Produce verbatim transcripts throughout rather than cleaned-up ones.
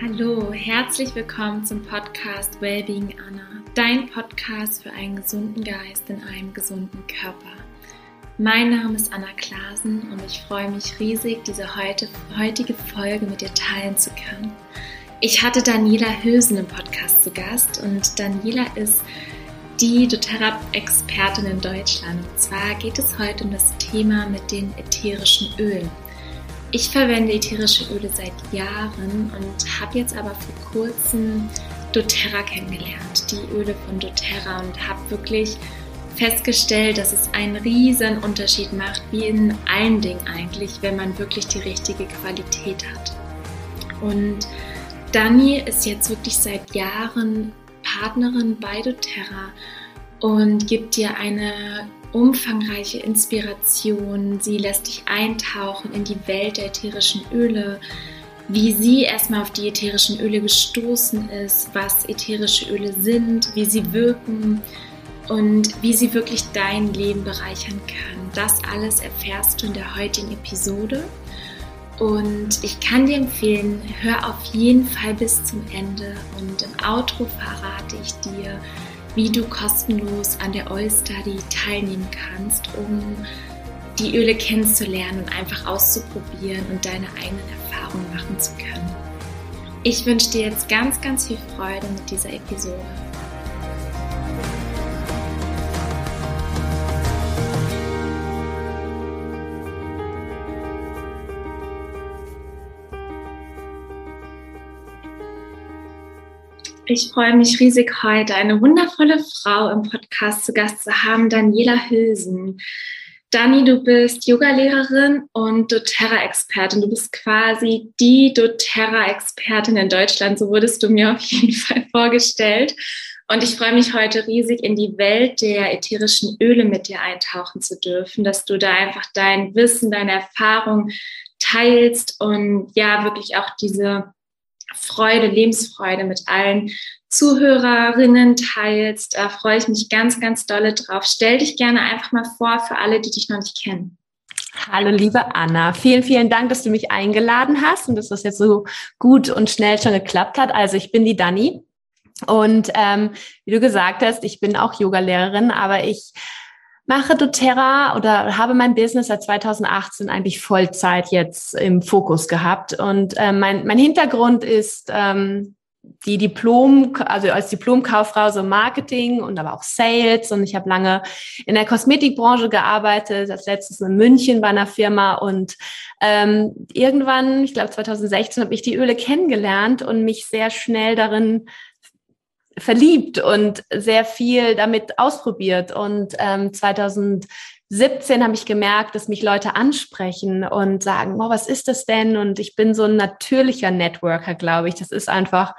Hallo, herzlich willkommen zum Podcast Wellbeing Anna, dein Podcast für einen gesunden Geist in einem gesunden Körper. Mein Name ist Anna Klasen und ich freue mich riesig, diese heute, heutige Folge mit dir teilen zu können. Ich hatte Daniela Hülsen im Podcast zu Gast und Daniela ist die doTERRA-Expertin in Deutschland. Und zwar geht es heute um das Thema mit den ätherischen Ölen. Ich verwende ätherische Öle seit Jahren und habe jetzt aber vor kurzem doTERRA kennengelernt, die Öle von doTERRA, und habe wirklich festgestellt, dass es einen riesen Unterschied macht, wie in allen Dingen eigentlich, wenn man wirklich die richtige Qualität hat. Und Dani ist jetzt wirklich seit Jahren Partnerin bei doTERRA und gibt dir eine umfangreiche Inspiration. Sie lässt dich eintauchen in die Welt der ätherischen Öle, wie sie erstmal auf die ätherischen Öle gestoßen ist, was ätherische Öle sind, wie sie wirken und wie sie wirklich dein Leben bereichern kann. Das alles erfährst du in der heutigen Episode. Und ich kann dir empfehlen, hör auf jeden Fall bis zum Ende, und im Outro verrate ich dir, wie du kostenlos an der Oil Study teilnehmen kannst, um die Öle kennenzulernen und einfach auszuprobieren und deine eigenen Erfahrungen machen zu können. Ich wünsche dir jetzt ganz, ganz viel Freude mit dieser Episode. Ich freue mich riesig, heute eine wundervolle Frau im Podcast zu Gast zu haben, Daniela Hülsen. Dani, du bist Yogalehrerin und doTERRA-Expertin. Du bist quasi die doTERRA-Expertin in Deutschland, so wurdest du mir auf jeden Fall vorgestellt. Und ich freue mich heute riesig, in die Welt der ätherischen Öle mit dir eintauchen zu dürfen, dass du da einfach dein Wissen, deine Erfahrung teilst und ja, wirklich auch diese Freude, Lebensfreude mit allen Zuhörerinnen teilst. Da freue ich mich ganz, ganz dolle drauf. Stell dich gerne einfach mal vor für alle, die dich noch nicht kennen. Hallo, liebe Anna. Vielen, vielen Dank, dass du mich eingeladen hast und dass das jetzt so gut und schnell schon geklappt hat. Also ich bin die Dani und ähm, wie du gesagt hast, ich bin auch Yogalehrerin, aber ich mache doTERRA oder habe mein Business seit zweitausendachtzehn eigentlich Vollzeit jetzt im Fokus gehabt. Und äh, mein, mein Hintergrund ist ähm, die Diplom, also als Diplomkauffrau so Marketing und aber auch Sales. Und ich habe lange in der Kosmetikbranche gearbeitet, als letztes in München bei einer Firma. Und ähm, irgendwann, ich glaube zweitausendsechzehn, habe ich die Öle kennengelernt und mich sehr schnell darin verliebt und sehr viel damit ausprobiert. Und ähm, zweitausendsiebzehn habe ich gemerkt, dass mich Leute ansprechen und sagen, oh, was ist das denn? Und ich bin so ein natürlicher Networker, glaube ich. Das ist einfach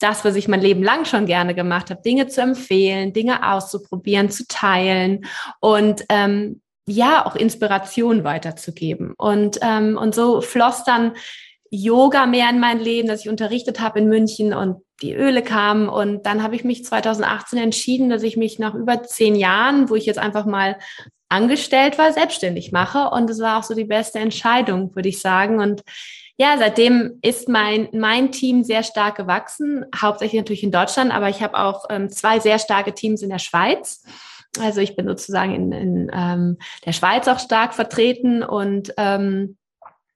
das, was ich mein Leben lang schon gerne gemacht habe, Dinge zu empfehlen, Dinge auszuprobieren, zu teilen und ähm, ja, auch Inspiration weiterzugeben. Und, ähm, und so floss dann Yoga mehr in mein Leben, dass ich unterrichtet habe in München und die Öle kamen. Und dann habe ich mich zweitausendachtzehn entschieden, dass ich mich nach über zehn Jahren, wo ich jetzt einfach mal angestellt war, selbstständig mache. Und das war auch so die beste Entscheidung, würde ich sagen. Und ja, seitdem ist mein mein Team sehr stark gewachsen, hauptsächlich natürlich in Deutschland, aber ich habe auch ähm, zwei sehr starke Teams in der Schweiz. Also ich bin sozusagen in, in ähm, der Schweiz auch stark vertreten. Und ähm,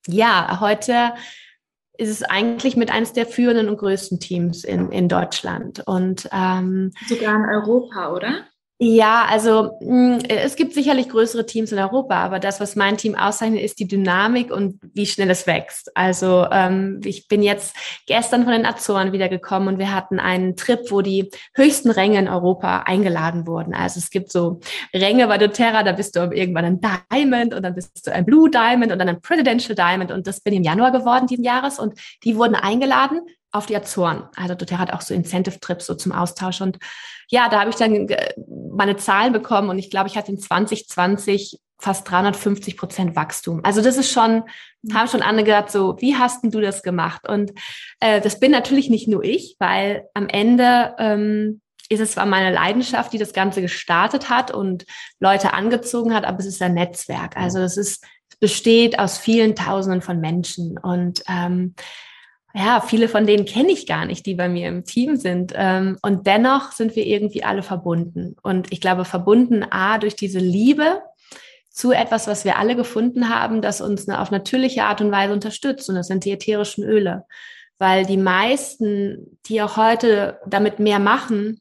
ja, heute ist es eigentlich mit eines der führenden und größten Teams in, in Deutschland. Und, ähm, sogar in Europa, oder? Ja, also es gibt sicherlich größere Teams in Europa, aber das, was mein Team auszeichnet, ist die Dynamik und wie schnell es wächst. Also ähm, ich bin jetzt gestern von den Azoren wiedergekommen und wir hatten einen Trip, wo die höchsten Ränge in Europa eingeladen wurden. Also es gibt so Ränge bei doTERRA, da bist du irgendwann ein Diamond und dann bist du ein Blue Diamond und dann ein Presidential Diamond, und das bin ich im Januar geworden diesen Jahres, und die wurden eingeladen auf die Azoren. Also doTERRA hat auch so Incentive-Trips so zum Austausch, und ja, da habe ich dann meine Zahlen bekommen und ich glaube, ich hatte in zwanzig zwanzig fast dreihundertfünfzig Prozent Wachstum. Also das ist schon, haben schon andere gesagt, so, wie hast denn du das gemacht? Und äh, das bin natürlich nicht nur ich, weil am Ende ähm, ist es zwar meine Leidenschaft, die das Ganze gestartet hat und Leute angezogen hat, aber es ist ein Netzwerk. Also das ist, es besteht aus vielen Tausenden von Menschen, und ähm, ja, viele von denen kenne ich gar nicht, die bei mir im Team sind. Und dennoch sind wir irgendwie alle verbunden. Und ich glaube, verbunden A durch diese Liebe zu etwas, was wir alle gefunden haben, das uns auf natürliche Art und Weise unterstützt. Und das sind die ätherischen Öle. Weil die meisten, die auch heute damit mehr machen,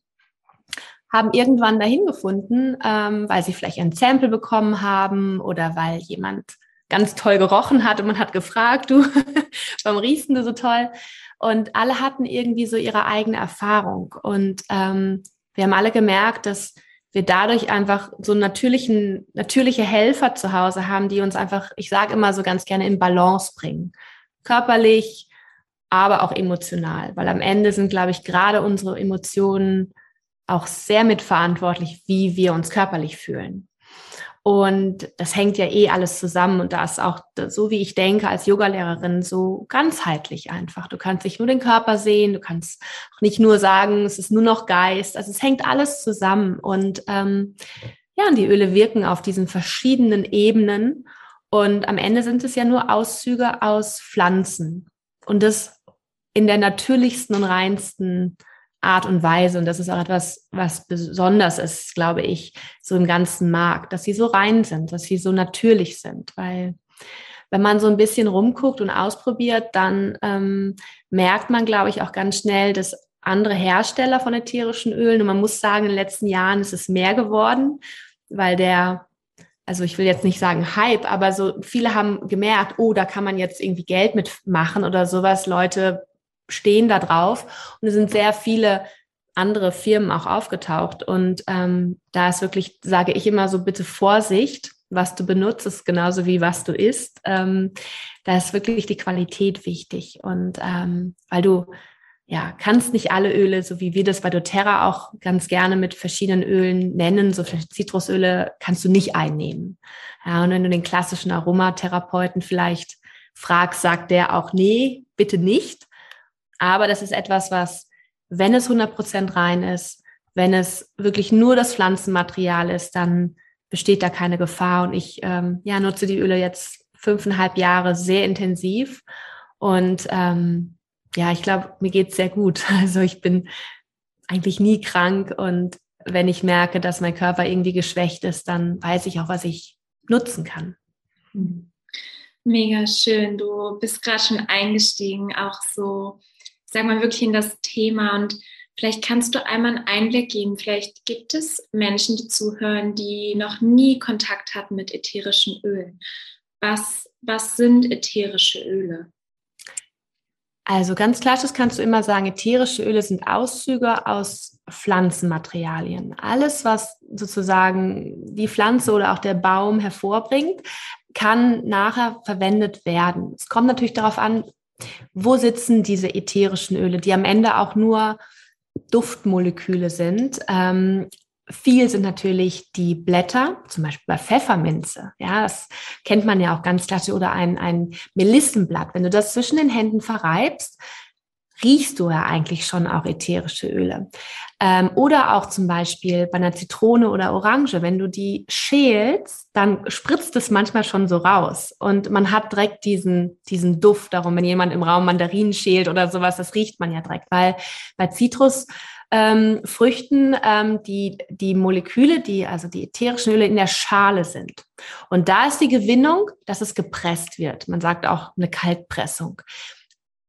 haben irgendwann dahin gefunden, weil sie vielleicht ein Sample bekommen haben oder weil jemand ganz toll gerochen hat und man hat gefragt, du, warum riechst du so toll? Und alle hatten irgendwie so ihre eigene Erfahrung. Und ähm, wir haben alle gemerkt, dass wir dadurch einfach so natürlichen, natürliche Helfer zu Hause haben, die uns einfach, ich sage immer so ganz gerne, in Balance bringen. Körperlich, aber auch emotional. Weil am Ende sind, glaube ich, gerade unsere Emotionen auch sehr mitverantwortlich, wie wir uns körperlich fühlen. Und das hängt ja eh alles zusammen und da ist auch, so wie ich denke, als Yogalehrerin so ganzheitlich einfach. Du kannst nicht nur den Körper sehen, du kannst auch nicht nur sagen, es ist nur noch Geist. Also es hängt alles zusammen und ähm, ja, und die Öle wirken auf diesen verschiedenen Ebenen und am Ende sind es ja nur Auszüge aus Pflanzen und das in der natürlichsten und reinsten Art und Weise. Und das ist auch etwas, was besonders ist, glaube ich, so im ganzen Markt, dass sie so rein sind, dass sie so natürlich sind. Weil wenn man so ein bisschen rumguckt und ausprobiert, dann ähm, merkt man, glaube ich, auch ganz schnell, dass andere Hersteller von ätherischen Ölen, und man muss sagen, in den letzten Jahren ist es mehr geworden, weil der, also ich will jetzt nicht sagen Hype, aber so viele haben gemerkt, oh, da kann man jetzt irgendwie Geld mitmachen oder sowas, Leute stehen da drauf und es sind sehr viele andere Firmen auch aufgetaucht und ähm, da ist wirklich, sage ich immer so, bitte Vorsicht, was du benutzt, ist genauso wie was du isst. Ähm, da ist wirklich die Qualität wichtig und ähm, weil du ja kannst nicht alle Öle, so wie wir das bei doTERRA auch ganz gerne mit verschiedenen Ölen nennen, so Zitrusöle kannst du nicht einnehmen. Ja, und wenn du den klassischen Aromatherapeuten vielleicht fragst, sagt der auch, nee, bitte nicht. Aber das ist etwas, was, wenn es hundert Prozent rein ist, wenn es wirklich nur das Pflanzenmaterial ist, dann besteht da keine Gefahr. Und ich ähm, ja, nutze die Öle jetzt fünfeinhalb Jahre sehr intensiv. Und ähm, ja, ich glaube, mir geht es sehr gut. Also ich bin eigentlich nie krank. Und wenn ich merke, dass mein Körper irgendwie geschwächt ist, dann weiß ich auch, was ich nutzen kann. Mega schön. Du bist gerade schon eingestiegen, auch so, sag mal, wirklich in das Thema und vielleicht kannst du einmal einen Einblick geben. Vielleicht gibt es Menschen, die zuhören, die noch nie Kontakt hatten mit ätherischen Ölen. Was, was sind ätherische Öle? Also ganz klar, das kannst du immer sagen, ätherische Öle sind Auszüge aus Pflanzenmaterialien. Alles, was sozusagen die Pflanze oder auch der Baum hervorbringt, kann nachher verwendet werden. Es kommt natürlich darauf an, wo sitzen diese ätherischen Öle, die am Ende auch nur Duftmoleküle sind. Ähm, viel sind natürlich die Blätter, zum Beispiel bei Pfefferminze. Ja, das kennt man ja auch ganz klassisch. Oder ein, ein Melissenblatt. Wenn du das zwischen den Händen verreibst, riechst du ja eigentlich schon auch ätherische Öle. Ähm, oder auch zum Beispiel bei einer Zitrone oder Orange. Wenn du die schälst, dann spritzt es manchmal schon so raus. Und man hat direkt diesen, diesen Duft darum, wenn jemand im Raum Mandarinen schält oder sowas, das riecht man ja direkt. Weil bei Zitrusfrüchten ähm, ähm, die, die Moleküle, die, also die ätherischen Öle in der Schale sind. Und da ist die Gewinnung, dass es gepresst wird. Man sagt auch eine Kaltpressung.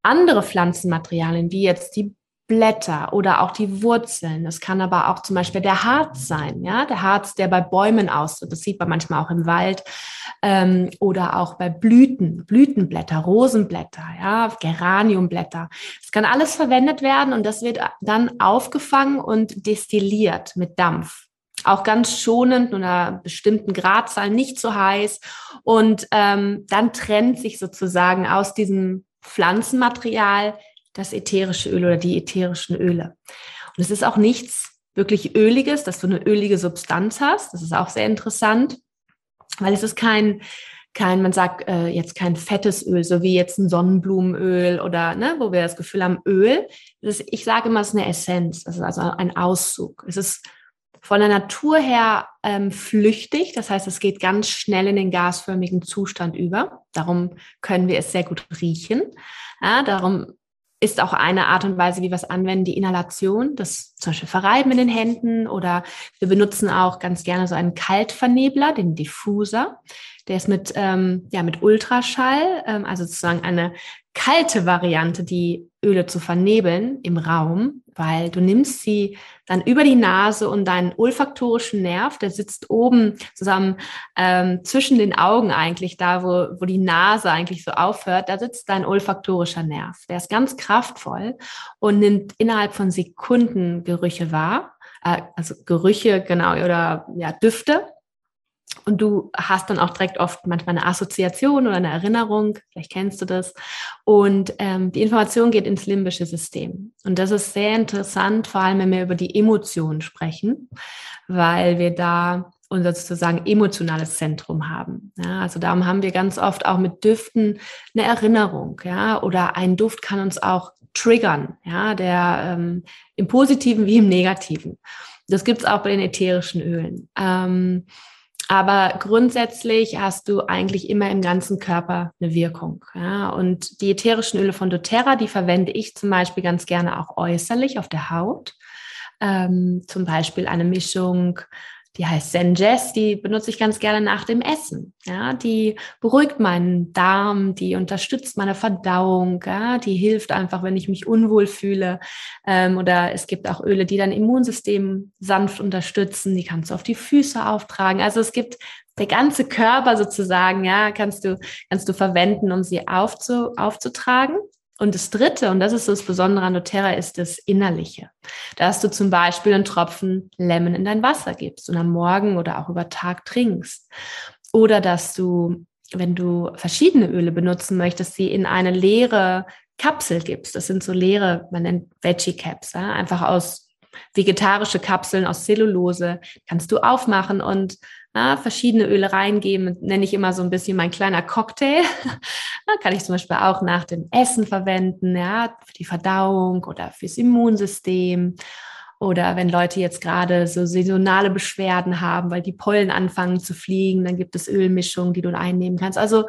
Andere Pflanzenmaterialien, wie jetzt die Blätter oder auch die Wurzeln. Das kann aber auch zum Beispiel der Harz sein, ja, der Harz, der bei Bäumen austritt. Das sieht man manchmal auch im Wald ähm, oder auch bei Blüten, Blütenblätter, Rosenblätter, ja, Geraniumblätter. Es kann alles verwendet werden und das wird dann aufgefangen und destilliert mit Dampf. Auch ganz schonend, nur einer bestimmten Gradzahl, nicht zu heiß. Und ähm, dann trennt sich sozusagen aus diesem Pflanzenmaterial das ätherische Öl oder die ätherischen Öle. Und es ist auch nichts wirklich Öliges, dass du eine ölige Substanz hast. Das ist auch sehr interessant, weil es ist kein, kein man sagt äh, jetzt kein fettes Öl, so wie jetzt ein Sonnenblumenöl oder, ne, wo wir das Gefühl haben, Öl. Das ist, ich sage immer, es ist eine Essenz, das ist also ein Auszug. Es ist von der Natur her ähm, flüchtig, das heißt, es geht ganz schnell in den gasförmigen Zustand über. Darum können wir es sehr gut riechen. Ja, darum ist auch eine Art und Weise, wie wir es anwenden, die Inhalation, das zum Beispiel Verreiben in den Händen, oder wir benutzen auch ganz gerne so einen Kaltvernebler, den Diffuser. Der ist mit, ähm, ja, mit Ultraschall, ähm, also sozusagen eine kalte Variante, die Öle zu vernebeln im Raum, weil du nimmst sie dann über die Nase und deinen olfaktorischen Nerv, der sitzt oben zusammen ähm, zwischen den Augen eigentlich, da wo, wo die Nase eigentlich so aufhört, da sitzt dein olfaktorischer Nerv. Der ist ganz kraftvoll und nimmt innerhalb von Sekunden Gerüche wahr, äh, also Gerüche, genau, oder ja, Düfte. Und du hast dann auch direkt oft manchmal eine Assoziation oder eine Erinnerung, vielleicht kennst du das. Und ähm, die Information geht ins limbische System. Und das ist sehr interessant, vor allem wenn wir über die Emotionen sprechen, weil wir da unser sozusagen emotionales Zentrum haben. Ja, also darum haben wir ganz oft auch mit Düften eine Erinnerung, ja, oder ein Duft kann uns auch triggern, ja, der ähm, im Positiven wie im Negativen. Das gibt's auch bei den ätherischen Ölen. Ähm, Aber grundsätzlich hast du eigentlich immer im ganzen Körper eine Wirkung. Ja? Und die ätherischen Öle von doTERRA, die verwende ich zum Beispiel ganz gerne auch äußerlich auf der Haut. Ähm, zum Beispiel eine Mischung, die heißt ZenGest, die benutze ich ganz gerne nach dem Essen. Ja? Die beruhigt meinen Darm, die unterstützt meine Verdauung, ja? Die hilft einfach, wenn ich mich unwohl fühle. Ähm, oder es gibt auch Öle, die dein Immunsystem sanft unterstützen, die kannst du auf die Füße auftragen. Also es gibt der ganze Körper sozusagen, ja, kannst du, kannst du verwenden, um sie aufzu, aufzutragen. Und das Dritte, und das ist das Besondere an doTERRA, ist das Innerliche. Dass du zum Beispiel einen Tropfen Lemon in dein Wasser gibst und am Morgen oder auch über Tag trinkst. Oder dass du, wenn du verschiedene Öle benutzen möchtest, sie in eine leere Kapsel gibst. Das sind so leere, man nennt Veggie-Caps, ja? Einfach aus vegetarische Kapseln aus Zellulose, kannst du aufmachen und ja, verschiedene Öle reingeben, nenne ich immer so ein bisschen mein kleiner Cocktail. Kann ich zum Beispiel auch nach dem Essen verwenden, ja, für die Verdauung oder fürs Immunsystem. Oder wenn Leute jetzt gerade so saisonale Beschwerden haben, weil die Pollen anfangen zu fliegen, dann gibt es Ölmischungen, die du einnehmen kannst. Also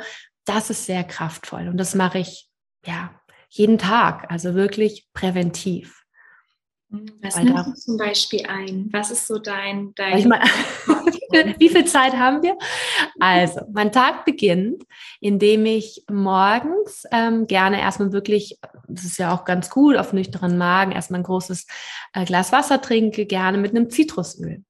das ist sehr kraftvoll und das mache ich ja jeden Tag, also wirklich präventiv. Was Weil nimmst du zum Beispiel ein? Was ist so dein... dein mal, wie viel Zeit haben wir? Also, mein Tag beginnt, indem ich morgens ähm, gerne erstmal wirklich, das ist ja auch ganz gut, auf nüchternen Magen erstmal ein großes äh, Glas Wasser trinke, gerne mit einem Zitrusöl.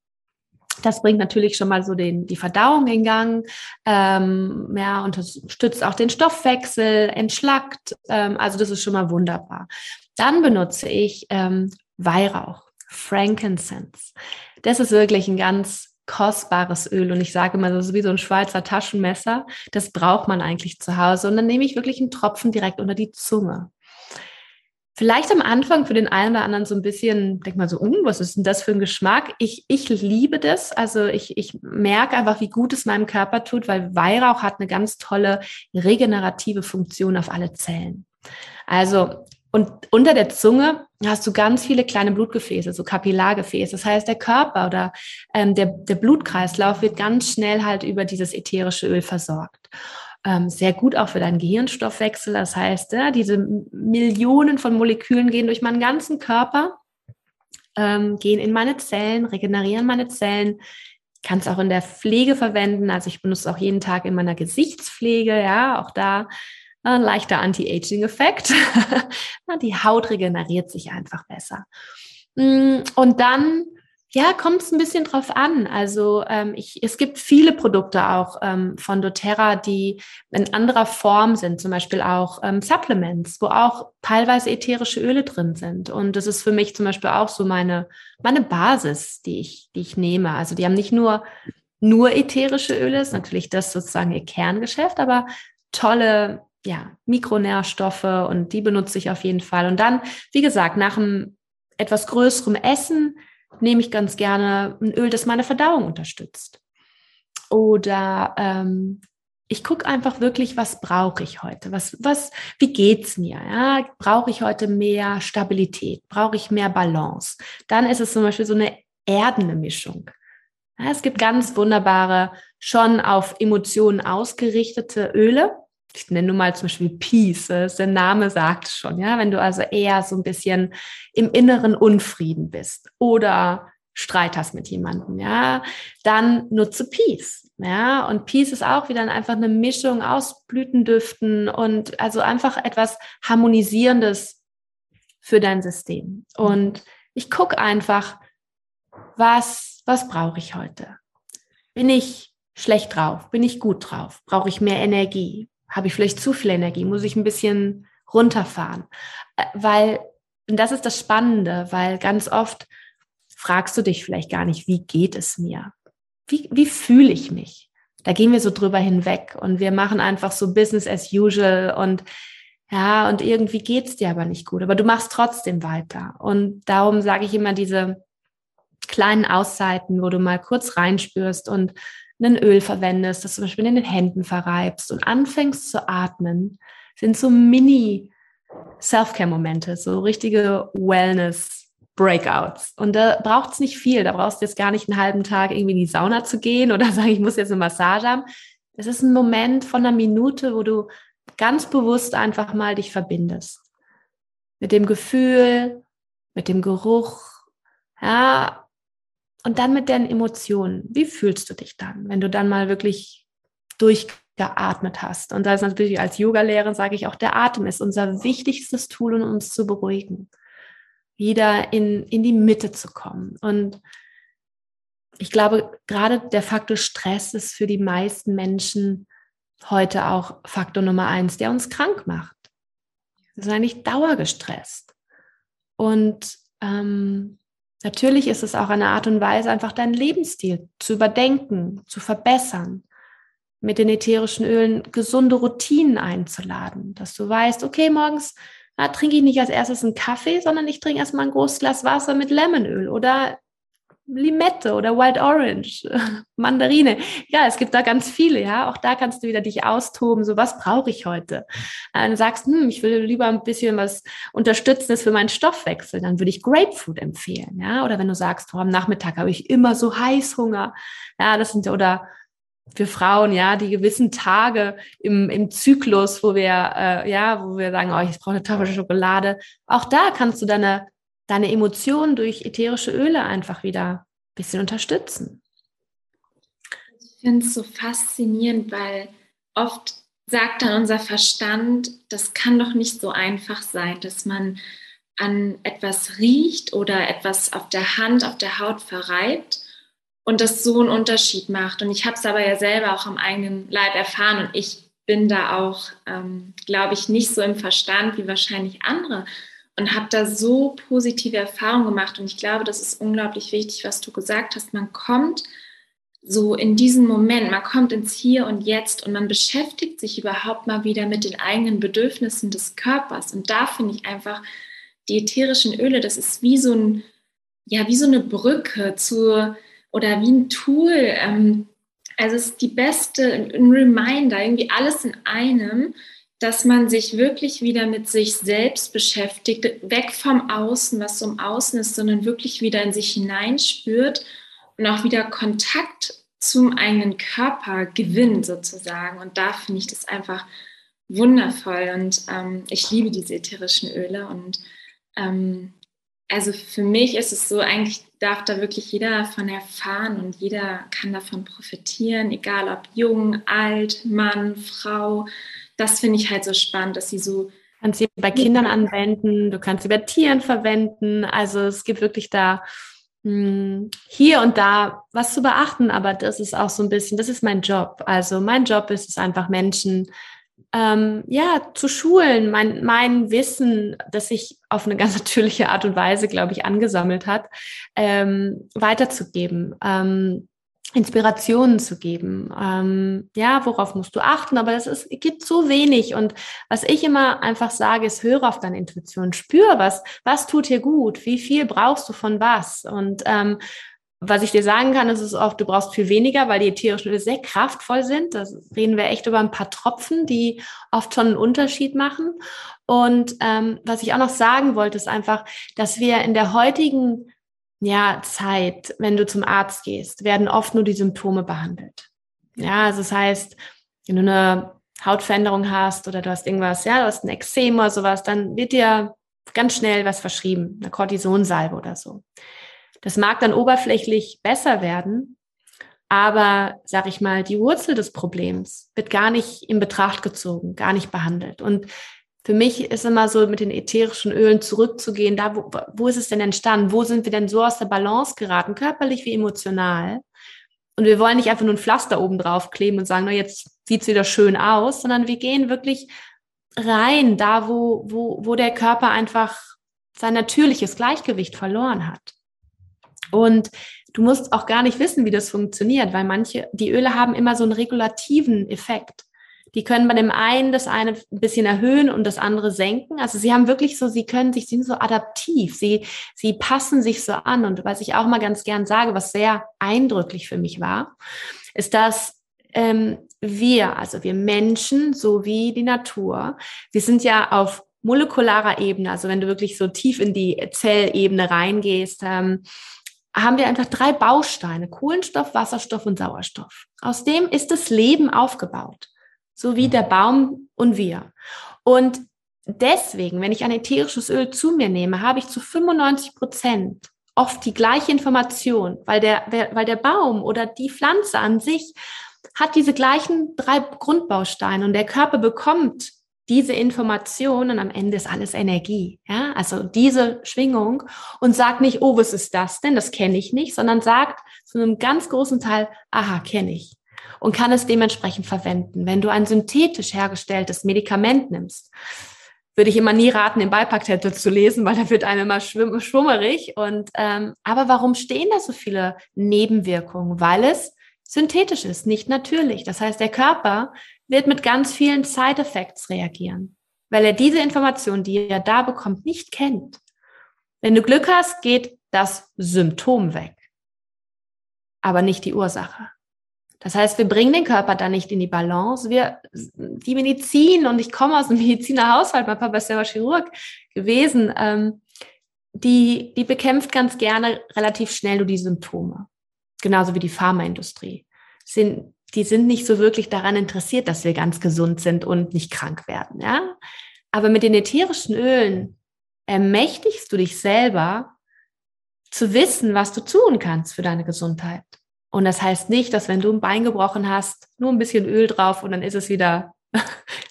Das bringt natürlich schon mal so den, die Verdauung in Gang, ähm, ja, unterstützt auch den Stoffwechsel, entschlackt, ähm, also das ist schon mal wunderbar. Dann benutze ich ähm, Weihrauch, Frankincense. Das ist wirklich ein ganz kostbares Öl und ich sage immer, das ist wie so ein Schweizer Taschenmesser, das braucht man eigentlich zu Hause und dann nehme ich wirklich einen Tropfen direkt unter die Zunge. Vielleicht am Anfang für den einen oder anderen so ein bisschen, denk mal so, um, was ist denn das für ein Geschmack? Ich, ich liebe das, also ich, ich merke einfach, wie gut es meinem Körper tut, weil Weihrauch hat eine ganz tolle regenerative Funktion auf alle Zellen. Also und unter der Zunge hast du ganz viele kleine Blutgefäße, so Kapillargefäße. Das heißt, der Körper oder ähm, der, der Blutkreislauf wird ganz schnell halt über dieses ätherische Öl versorgt. Sehr gut auch für deinen Gehirnstoffwechsel. Das heißt, ja, diese Millionen von Molekülen gehen durch meinen ganzen Körper, ähm, gehen in meine Zellen, regenerieren meine Zellen. Kannst auch in der Pflege verwenden. Also ich benutze es auch jeden Tag in meiner Gesichtspflege. Ja, auch da ein leichter Anti-Aging-Effekt. Die Haut regeneriert sich einfach besser. Und dann... Ja, kommt es ein bisschen drauf an. Also ähm, ich, es gibt viele Produkte auch ähm, von doTERRA, die in anderer Form sind, zum Beispiel auch ähm, Supplements, wo auch teilweise ätherische Öle drin sind. Und das ist für mich zum Beispiel auch so meine, meine Basis, die ich, die ich nehme. Also die haben nicht nur, nur ätherische Öle, ist natürlich das sozusagen ihr Kerngeschäft, aber tolle ja, Mikronährstoffe und die benutze ich auf jeden Fall. Und dann, wie gesagt, nach einem etwas größeren Essen nehme ich ganz gerne ein Öl, das meine Verdauung unterstützt. Oder ähm, ich gucke einfach wirklich, was brauche ich heute? Was, was, wie geht's mir? Ja? Brauche ich heute mehr Stabilität? Brauche ich mehr Balance? Dann ist es zum Beispiel so eine erdende Mischung. Ja, es gibt ganz wunderbare, schon auf Emotionen ausgerichtete Öle, ich nenne nun mal zum Beispiel Peace, der Name sagt schon, ja, wenn du also eher so ein bisschen im inneren Unfrieden bist oder Streit hast mit jemandem, ja, dann nutze Peace, ja, und Peace ist auch wieder einfach eine Mischung aus Blütendüften und also einfach etwas Harmonisierendes für dein System. Und ich gucke einfach, was, was brauche ich heute? Bin ich schlecht drauf? Bin ich gut drauf? Brauche ich mehr Energie? Habe ich vielleicht zu viel Energie? Muss ich ein bisschen runterfahren? Weil, und das ist das Spannende, weil ganz oft fragst du dich vielleicht gar nicht, wie geht es mir? Wie, wie fühle ich mich? Da gehen wir so drüber hinweg und wir machen einfach so Business as usual und ja, und irgendwie geht's dir aber nicht gut, aber du machst trotzdem weiter. Und darum sage ich immer diese kleinen Auszeiten, wo du mal kurz reinspürst und ein Öl verwendest, das zum Beispiel in den Händen verreibst und anfängst zu atmen, sind so Mini-Self-Care-Momente, so richtige Wellness- Breakouts. Und da braucht es nicht viel. Da brauchst du jetzt gar nicht einen halben Tag irgendwie in die Sauna zu gehen oder sagen, ich muss jetzt eine Massage haben. Es ist ein Moment von einer Minute, wo du ganz bewusst einfach mal dich verbindest. Mit dem Gefühl, mit dem Geruch, ja, und dann mit deinen Emotionen. Wie fühlst du dich dann, wenn du dann mal wirklich durchgeatmet hast? Und da ist natürlich als Yogalehrerin, sage ich auch, der Atem ist unser wichtigstes Tool, um uns zu beruhigen. Wieder in, in die Mitte zu kommen. Und ich glaube, gerade der Faktor Stress ist für die meisten Menschen heute auch Faktor Nummer eins, der uns krank macht. Wir sind eigentlich dauergestresst. Und ähm, natürlich ist es auch eine Art und Weise, einfach deinen Lebensstil zu überdenken, zu verbessern, mit den ätherischen Ölen gesunde Routinen einzuladen, dass du weißt, okay, morgens Na, trinke ich nicht als erstes einen Kaffee, sondern ich trinke erstmal ein großes Glas Wasser mit Lemonöl oder Limette oder Wild Orange, Mandarine. Ja, es gibt da ganz viele, ja. Auch da kannst du wieder dich austoben, so was brauche ich heute? Dann sagst du, hm, ich würde lieber ein bisschen was Unterstützendes für meinen Stoffwechsel, dann würde ich Grapefruit empfehlen, ja. Oder wenn du sagst, oh, am Nachmittag habe ich immer so Heißhunger, ja, das sind, oder für Frauen, ja, die gewissen Tage im, im Zyklus, wo wir, äh, ja, wo wir sagen, oh, ich brauche eine Tafel Schokolade. Auch da kannst du deine, deine Emotionen durch ätherische Öle einfach wieder ein bisschen unterstützen. Ich finde es so faszinierend, weil oft sagt dann unser Verstand, das kann doch nicht so einfach sein, dass man an etwas riecht oder etwas auf der Hand, auf der Haut verreibt. Und das so einen Unterschied macht. Und ich habe es aber ja selber auch am eigenen Leib erfahren. Und ich bin da auch, ähm, glaube ich, nicht so im Verstand wie wahrscheinlich andere. Und habe da so positive Erfahrungen gemacht. Und ich glaube, das ist unglaublich wichtig, was du gesagt hast. Man kommt so in diesen Moment, man kommt ins Hier und Jetzt. Und man beschäftigt sich überhaupt mal wieder mit den eigenen Bedürfnissen des Körpers. Und da finde ich einfach, die ätherischen Öle, das ist wie so ein, ja, wie so eine Brücke zu... oder wie ein Tool, also es ist die beste, ein Reminder, irgendwie alles in einem, dass man sich wirklich wieder mit sich selbst beschäftigt, weg vom Außen, was so im Außen ist, sondern wirklich wieder in sich hineinspürt und auch wieder Kontakt zum eigenen Körper gewinnt sozusagen. Und da finde ich das einfach wundervoll und ähm, ich liebe diese ätherischen Öle und ähm, also für mich ist es so, eigentlich darf da wirklich jeder davon erfahren und jeder kann davon profitieren, egal ob jung, alt, Mann, Frau. Das finde ich halt so spannend, dass sie so... Du kannst sie bei Kindern anwenden, du kannst sie bei Tieren verwenden. Also es gibt wirklich da mh, hier und da was zu beachten, aber das ist auch so ein bisschen, das ist mein Job. Also mein Job ist es einfach, Menschen... Ähm, ja, zu schulen, mein, mein Wissen, das sich auf eine ganz natürliche Art und Weise, glaube ich, angesammelt hat, ähm, weiterzugeben, ähm, Inspirationen zu geben. Ähm, ja, worauf musst du achten? Aber das ist, es gibt so wenig. Und was ich immer einfach sage, ist, höre auf deine Intuition, spür was, was tut dir gut, wie viel brauchst du von was? Und ähm, was ich dir sagen kann, ist es oft, du brauchst viel weniger, weil die ätherischen Öle sehr kraftvoll sind. Da reden wir echt über ein paar Tropfen, die oft schon einen Unterschied machen. Und ähm, was ich auch noch sagen wollte, ist einfach, dass wir in der heutigen ja, Zeit, wenn du zum Arzt gehst, werden oft nur die Symptome behandelt. Ja, also das heißt, wenn du eine Hautveränderung hast oder du hast irgendwas, ja, du hast ein Ekzem oder sowas, dann wird dir ganz schnell was verschrieben, eine Kortisonsalbe oder so. Das mag dann oberflächlich besser werden, aber, sag ich mal, die Wurzel des Problems wird gar nicht in Betracht gezogen, gar nicht behandelt. Und für mich ist immer so, mit den ätherischen Ölen zurückzugehen, da wo, wo ist es denn entstanden? Wo sind wir denn so aus der Balance geraten, körperlich wie emotional? Und wir wollen nicht einfach nur ein Pflaster oben drauf kleben und sagen, na, jetzt sieht's wieder schön aus, sondern wir gehen wirklich rein, da wo, wo, wo der Körper einfach sein natürliches Gleichgewicht verloren hat. Und du musst auch gar nicht wissen, wie das funktioniert, weil manche, die Öle haben immer so einen regulativen Effekt. Die können bei dem einen das eine ein bisschen erhöhen und das andere senken. Also sie haben wirklich so, sie können sich, sie sind so adaptiv, sie, sie passen sich so an. Und was ich auch mal ganz gern sage, was sehr eindrücklich für mich war, ist, dass ähm, wir, also wir Menschen sowie die Natur, wir sind ja auf molekularer Ebene, also wenn du wirklich so tief in die Zellebene reingehst, ähm, haben wir einfach drei Bausteine, Kohlenstoff, Wasserstoff und Sauerstoff. Aus dem ist das Leben aufgebaut. So wie der Baum und wir. Und deswegen, wenn ich ein ätherisches Öl zu mir nehme, habe ich zu fünfundneunzig Prozent oft die gleiche Information, weil der, weil der Baum oder die Pflanze an sich hat diese gleichen drei Grundbausteine und der Körper bekommt diese Information und am Ende ist alles Energie. Ja? Also diese Schwingung und sagt nicht, oh, was ist das denn? Das kenne ich nicht, sondern sagt zu einem ganz großen Teil, aha, kenne ich. Und kann es dementsprechend verwenden. Wenn du ein synthetisch hergestelltes Medikament nimmst, würde ich immer nie raten, den Beipackzettel zu lesen, weil da wird einem immer schwimm- schwummerig. Und, ähm, aber warum stehen da so viele Nebenwirkungen? Weil es synthetisch ist, nicht natürlich. Das heißt, der Körper wird mit ganz vielen Side-Effects reagieren, weil er diese Information, die er da bekommt, nicht kennt. Wenn du Glück hast, geht das Symptom weg, aber nicht die Ursache. Das heißt, wir bringen den Körper da nicht in die Balance. Wir, die Medizin, und ich komme aus einem Medizinerhaushalt, mein Papa ist selber Chirurg gewesen, ähm, die, die bekämpft ganz gerne relativ schnell nur die Symptome. Genauso wie die Pharmaindustrie. Sind, die sind nicht so wirklich daran interessiert, dass wir ganz gesund sind und nicht krank werden. Ja? Aber mit den ätherischen Ölen ermächtigst du dich selber, zu wissen, was du tun kannst für deine Gesundheit. Und das heißt nicht, dass wenn du ein Bein gebrochen hast, nur ein bisschen Öl drauf und dann ist es wieder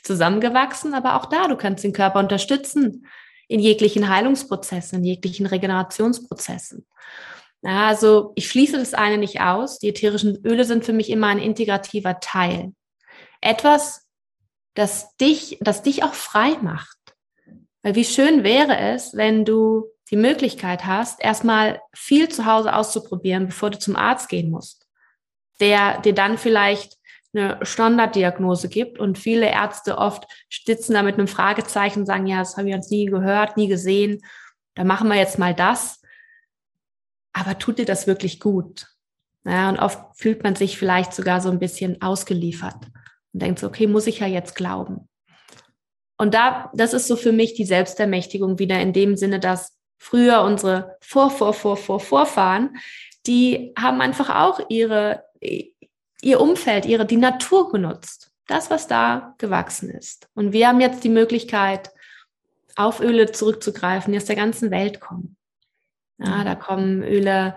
zusammengewachsen. Aber auch da, du kannst den Körper unterstützen in jeglichen Heilungsprozessen, in jeglichen Regenerationsprozessen. Also ich schließe das eine nicht aus. Die ätherischen Öle sind für mich immer ein integrativer Teil. Etwas, das dich, das dich auch frei macht. Weil wie schön wäre es, wenn du die Möglichkeit hast, erstmal viel zu Hause auszuprobieren, bevor du zum Arzt gehen musst, der dir dann vielleicht eine Standarddiagnose gibt und viele Ärzte oft sitzen da mit einem Fragezeichen und sagen, ja, das haben wir uns nie gehört, nie gesehen, da machen wir jetzt mal das, aber tut dir das wirklich gut? Ja, und oft fühlt man sich vielleicht sogar so ein bisschen ausgeliefert und denkt so, okay, muss ich ja jetzt glauben. Und da, das ist so für mich die Selbstermächtigung wieder in dem Sinne, dass früher unsere Vor, Vor, Vor, Vor, Vorfahren, die haben einfach auch ihre, ihr Umfeld, ihre, die Natur genutzt. Das, was da gewachsen ist. Und wir haben jetzt die Möglichkeit, auf Öle zurückzugreifen, die aus der ganzen Welt kommen. Ja, da kommen Öle,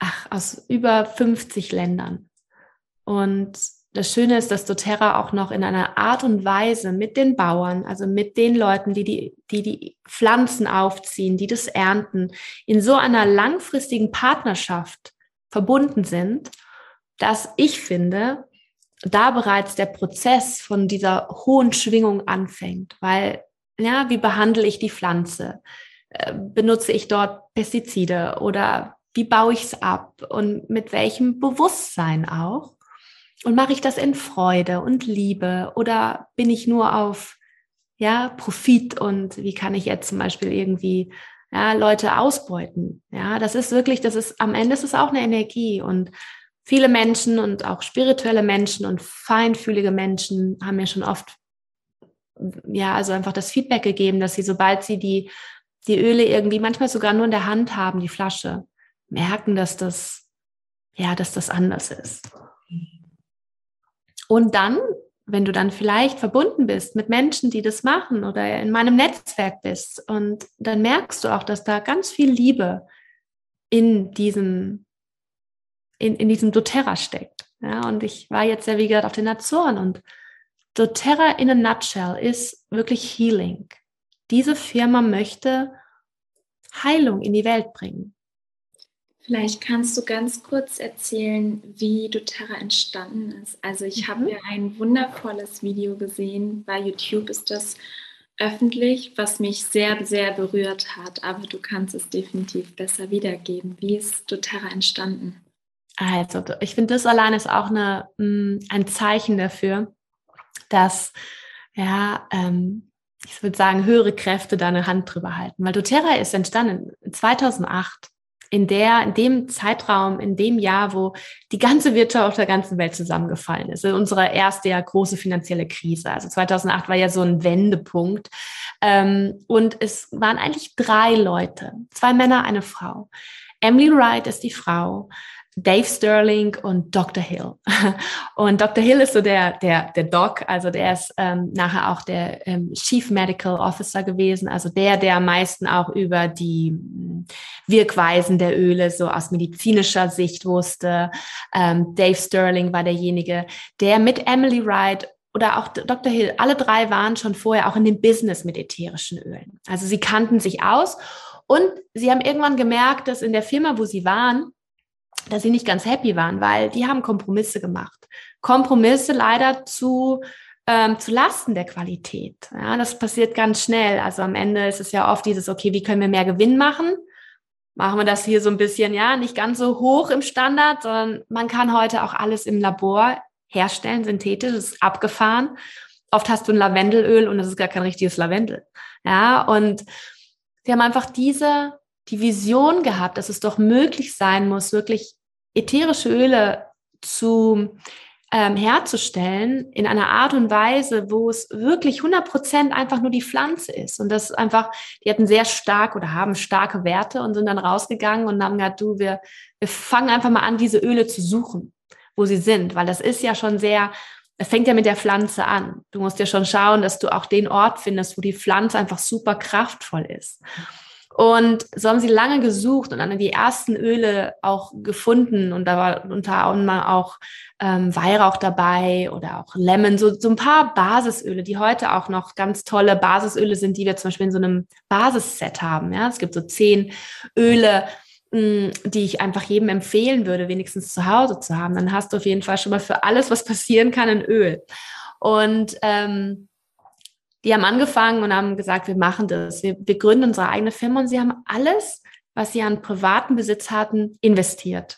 ach, aus über fünfzig Ländern. Und das Schöne ist, dass doTERRA auch noch in einer Art und Weise mit den Bauern, also mit den Leuten, die die, die die Pflanzen aufziehen, die das ernten, in so einer langfristigen Partnerschaft verbunden sind, dass ich finde, da bereits der Prozess von dieser hohen Schwingung anfängt. Weil, ja, wie behandle ich die Pflanze? Benutze ich dort Pestizide oder wie baue ich es ab? Und mit welchem Bewusstsein auch? Und mache ich das in Freude und Liebe oder bin ich nur auf, ja, Profit und wie kann ich jetzt zum Beispiel irgendwie, ja, Leute ausbeuten? Ja, das ist wirklich, das ist, am Ende ist es auch eine Energie und viele Menschen und auch spirituelle Menschen und feinfühlige Menschen haben mir schon oft, ja, also einfach das Feedback gegeben, dass sie, sobald sie die, die Öle irgendwie manchmal sogar nur in der Hand haben, die Flasche, merken, dass das, ja, dass das anders ist. Und dann wenn du dann vielleicht verbunden bist mit Menschen, die das machen oder in meinem Netzwerk bist, und dann merkst du auch, dass da ganz viel Liebe in diesem, in, in diesem doTERRA steckt. Ja, und ich war jetzt ja, wie gesagt, auf den Azoren, und doTERRA in a nutshell ist wirklich Healing. Diese Firma möchte Heilung in die Welt bringen. Vielleicht kannst du ganz kurz erzählen, wie doTERRA entstanden ist. Also ich mhm. habe ja ein wundervolles Video gesehen, bei YouTube ist das öffentlich, was mich sehr, sehr berührt hat. Aber du kannst es definitiv besser wiedergeben. Wie ist doTERRA entstanden? Also ich finde, das allein ist auch eine, ein Zeichen dafür, dass, ja, ähm, ich würde sagen, höhere Kräfte da eine Hand drüber halten. Weil doTERRA ist entstanden zweitausendacht. In, der, in dem Zeitraum, in dem Jahr, wo die ganze Wirtschaft auf der ganzen Welt zusammengefallen ist. Unsere erste ja große finanzielle Krise. Also zweitausendacht war ja so ein Wendepunkt. Und es waren eigentlich drei Leute. Zwei Männer, eine Frau. Emily Wright ist die Frau, Dave Sterling und Doktor Hill. Und Doktor Hill ist so der, der, der Doc, also der ist ähm, nachher auch der ähm, Chief Medical Officer gewesen, also der, der am meisten auch über die Wirkweisen der Öle so aus medizinischer Sicht wusste. Ähm, Dave Sterling war derjenige, der mit Emily Wright oder auch Doktor Hill, alle drei waren schon vorher auch in dem Business mit ätherischen Ölen. Also sie kannten sich aus, und sie haben irgendwann gemerkt, dass in der Firma, wo sie waren, dass sie nicht ganz happy waren, weil die haben Kompromisse gemacht. Kompromisse leider zu, ähm, zu Lasten der Qualität. Ja, das passiert ganz schnell. Also am Ende ist es ja oft dieses, okay, wie können wir mehr Gewinn machen? Machen wir das hier so ein bisschen, ja, nicht ganz so hoch im Standard, sondern man kann heute auch alles im Labor herstellen, synthetisch, das ist abgefahren. Oft hast du ein Lavendelöl und es ist gar kein richtiges Lavendel. Ja, und sie haben einfach diese... die Vision gehabt, dass es doch möglich sein muss, wirklich ätherische Öle zu, ähm, herzustellen in einer Art und Weise, wo es wirklich hundert Prozent einfach nur die Pflanze ist. Und das ist einfach, die hatten sehr stark oder haben starke Werte und sind dann rausgegangen und haben gesagt, du, wir, wir fangen einfach mal an, diese Öle zu suchen, wo sie sind, weil das ist ja schon sehr... Es fängt ja mit der Pflanze an. Du musst ja schon schauen, dass du auch den Ort findest, wo die Pflanze einfach super kraftvoll ist. Und so haben sie lange gesucht und dann die ersten Öle auch gefunden, und da war unter anderem auch ähm, Weihrauch dabei oder auch Lemon, so, so ein paar Basisöle, die heute auch noch ganz tolle Basisöle sind, die wir zum Beispiel in so einem Basisset haben. Ja, es gibt so zehn Öle, mh, die ich einfach jedem empfehlen würde, wenigstens zu Hause zu haben. Dann hast du auf jeden Fall schon mal für alles, was passieren kann, ein Öl. Und ähm, die haben angefangen und haben gesagt, wir machen das, wir, wir gründen unsere eigene Firma, und sie haben alles, was sie an privaten Besitz hatten, investiert.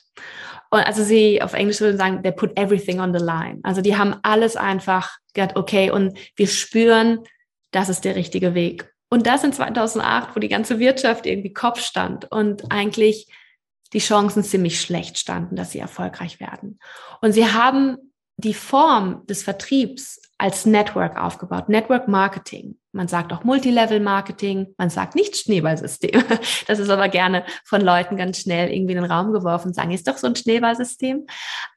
Und also sie, auf Englisch würden sagen, they put everything on the line. Also die haben alles einfach gesagt, okay, und wir spüren, das ist der richtige Weg. Und das in zweitausendacht, wo die ganze Wirtschaft irgendwie Kopf stand und eigentlich die Chancen ziemlich schlecht standen, dass sie erfolgreich werden. Und sie haben die Form des Vertriebs als Network aufgebaut, Network Marketing. Man sagt auch Multilevel Marketing, man sagt nicht Schneeballsystem. Das ist aber gerne von Leuten ganz schnell irgendwie in den Raum geworfen und sagen, ist doch so ein Schneeballsystem.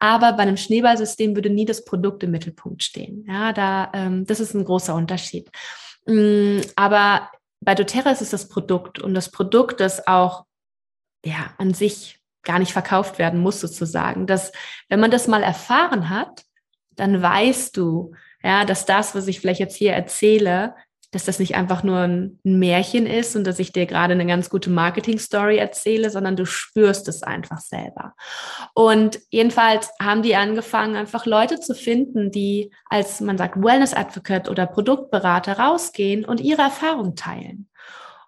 Aber bei einem Schneeballsystem würde nie das Produkt im Mittelpunkt stehen. Ja, da, ähm, das ist ein großer Unterschied. Aber bei doTERRA ist es das Produkt, und das Produkt, das auch, ja, an sich gar nicht verkauft werden muss sozusagen. Dass, wenn man das mal erfahren hat, dann weißt du, ja, dass das, was ich vielleicht jetzt hier erzähle, dass das nicht einfach nur ein Märchen ist und dass ich dir gerade eine ganz gute Marketing-Story erzähle, sondern du spürst es einfach selber. Und jedenfalls haben die angefangen, einfach Leute zu finden, die als, man sagt, Wellness-Advocate oder Produktberater rausgehen und ihre Erfahrung teilen.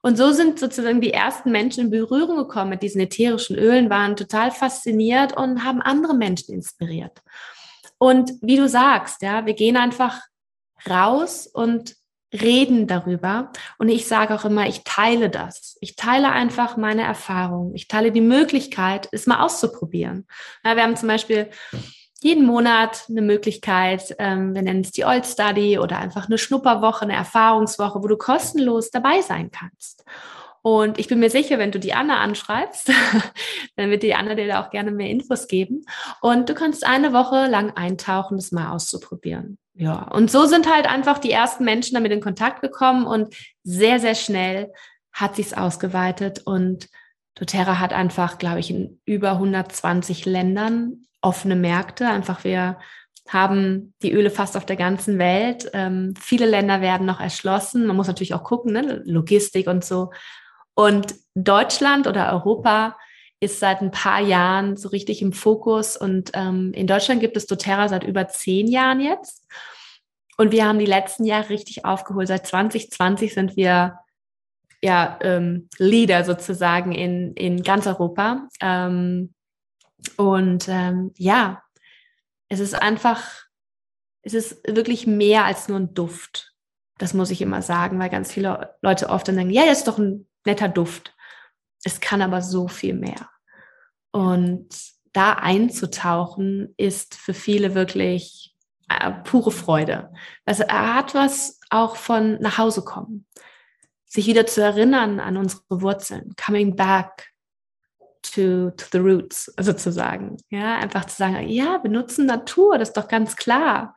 Und so sind sozusagen die ersten Menschen in Berührung gekommen mit diesen ätherischen Ölen, waren total fasziniert und haben andere Menschen inspiriert. Und wie du sagst, ja, wir gehen einfach raus und reden darüber. Und ich sage auch immer, ich teile das. Ich teile einfach meine Erfahrung. Ich teile die Möglichkeit, es mal auszuprobieren. Ja, wir haben zum Beispiel jeden Monat eine Möglichkeit, ähm, wir nennen es die Oil Study oder einfach eine Schnupperwoche, eine Erfahrungswoche, wo du kostenlos dabei sein kannst. Und ich bin mir sicher, wenn du die Anna anschreibst, dann wird die Anna dir da auch gerne mehr Infos geben. Und du kannst eine Woche lang eintauchen, das mal auszuprobieren. Ja, und so sind halt einfach die ersten Menschen damit in Kontakt gekommen und sehr, sehr schnell hat sich's ausgeweitet und doTERRA hat einfach, glaube ich, in über hundertzwanzig Ländern offene Märkte. Einfach wir haben die Öle fast auf der ganzen Welt. Ähm, viele Länder werden noch erschlossen. Man muss natürlich auch gucken, ne? Logistik und so. Und Deutschland oder Europa ist seit ein paar Jahren so richtig im Fokus. Und ähm, in Deutschland gibt es doTERRA seit über zehn Jahren jetzt. Und wir haben die letzten Jahre richtig aufgeholt. Seit zwanzig zwanzig sind wir ja ähm, Leader sozusagen in, in ganz Europa. Ähm, und ähm, ja, es ist einfach, es ist wirklich mehr als nur ein Duft. Das muss ich immer sagen, weil ganz viele Leute oft dann denken, ja, das ist doch ein netter Duft. Es kann aber so viel mehr. Und da einzutauchen ist für viele wirklich äh, pure Freude. Also er hat was auch von nach Hause kommen. Sich wieder zu erinnern an unsere Wurzeln. Coming back to, to the roots sozusagen. Ja, einfach zu sagen, ja, benutzen Natur, das ist doch ganz klar.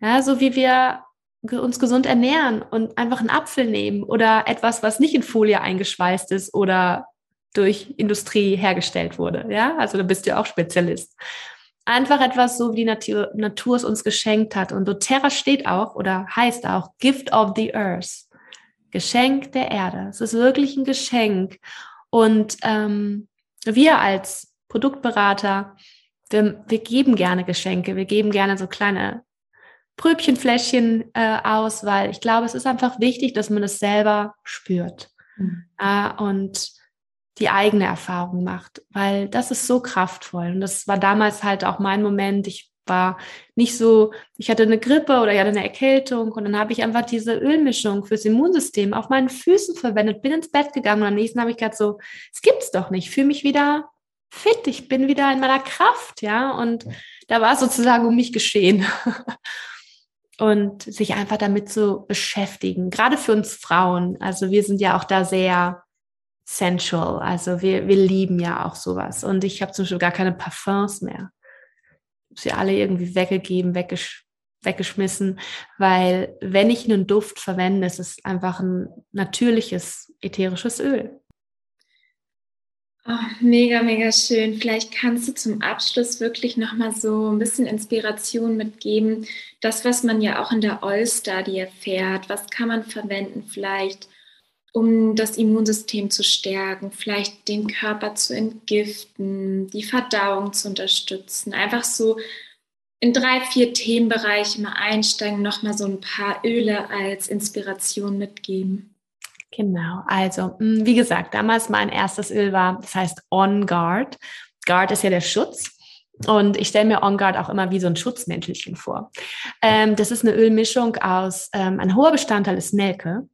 Ja, so wie wir uns gesund ernähren und einfach einen Apfel nehmen oder etwas, was nicht in Folie eingeschweißt ist oder durch Industrie hergestellt wurde. Ja, also da bist du ja auch Spezialist. Einfach etwas so, wie die Natur, Natur es uns geschenkt hat. Und doTERRA steht auch oder heißt auch Gift of the Earth. Geschenk der Erde. Es ist wirklich ein Geschenk. Und ähm, wir als Produktberater, wir, wir geben gerne Geschenke. Wir geben gerne so kleine Pröbchenfläschchen äh, aus, weil ich glaube, es ist einfach wichtig, dass man es selber spürt. Mhm. äh, und die eigene Erfahrung macht, weil das ist so kraftvoll. Und das war damals halt auch mein Moment. Ich war nicht so, ich hatte eine Grippe oder ich hatte eine Erkältung und dann habe ich einfach diese Ölmischung fürs Immunsystem auf meinen Füßen verwendet, bin ins Bett gegangen und am nächsten habe ich gedacht so, es gibt's doch nicht, ich fühle mich wieder fit, ich bin wieder in meiner Kraft, ja, und da war es sozusagen um mich geschehen. Und sich einfach damit zu beschäftigen, gerade für uns Frauen, also wir sind ja auch da sehr sensual, also wir, wir lieben ja auch sowas und ich habe zum Beispiel gar keine Parfums mehr. Sie alle irgendwie weggegeben, weggesch- weggeschmissen, weil wenn ich einen Duft verwende, ist es einfach ein natürliches ätherisches Öl. Oh, mega, mega schön. Vielleicht kannst du zum Abschluss wirklich nochmal so ein bisschen Inspiration mitgeben. Das, was man ja auch in der Oil Study erfährt, was kann man verwenden vielleicht, um das Immunsystem zu stärken, vielleicht den Körper zu entgiften, die Verdauung zu unterstützen. Einfach so in drei, vier Themenbereiche mal einsteigen, nochmal so ein paar Öle als Inspiration mitgeben. Genau, also wie gesagt, damals mein erstes Öl war, das heißt On Guard. Guard ist ja der Schutz. Und ich stelle mir On Guard auch immer wie so ein Schutzmäntelchen vor. Ähm, das ist eine Ölmischung aus, ähm, ein hoher Bestandteil ist Nelke.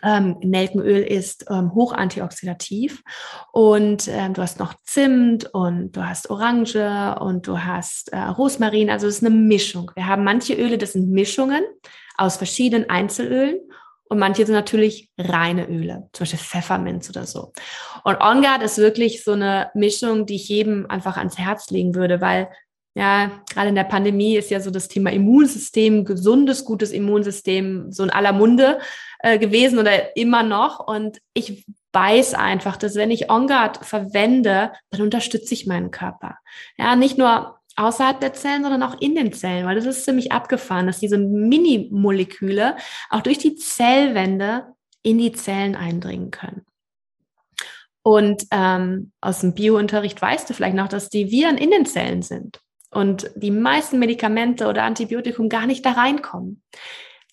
Ähm, Nelkenöl ist ähm, hoch antioxidativ und ähm, du hast noch Zimt und du hast Orange und du hast äh, Rosmarin, also es ist eine Mischung. Wir haben manche Öle, das sind Mischungen aus verschiedenen Einzelölen und manche sind natürlich reine Öle, zum Beispiel Pfefferminz oder so. Und On Guard ist wirklich so eine Mischung, die ich jedem einfach ans Herz legen würde, weil ja, gerade in der Pandemie ist ja so das Thema Immunsystem, gesundes, gutes Immunsystem so in aller Munde äh, gewesen oder immer noch. Und ich weiß einfach, dass wenn ich On Guard verwende, dann unterstütze ich meinen Körper. Ja, nicht nur außerhalb der Zellen, sondern auch in den Zellen, weil das ist ziemlich abgefahren, dass diese Minimoleküle auch durch die Zellwände in die Zellen eindringen können. Und ähm, aus dem Biounterricht weißt du vielleicht noch, dass die Viren in den Zellen sind. Und die meisten Medikamente oder Antibiotikum gar nicht da reinkommen.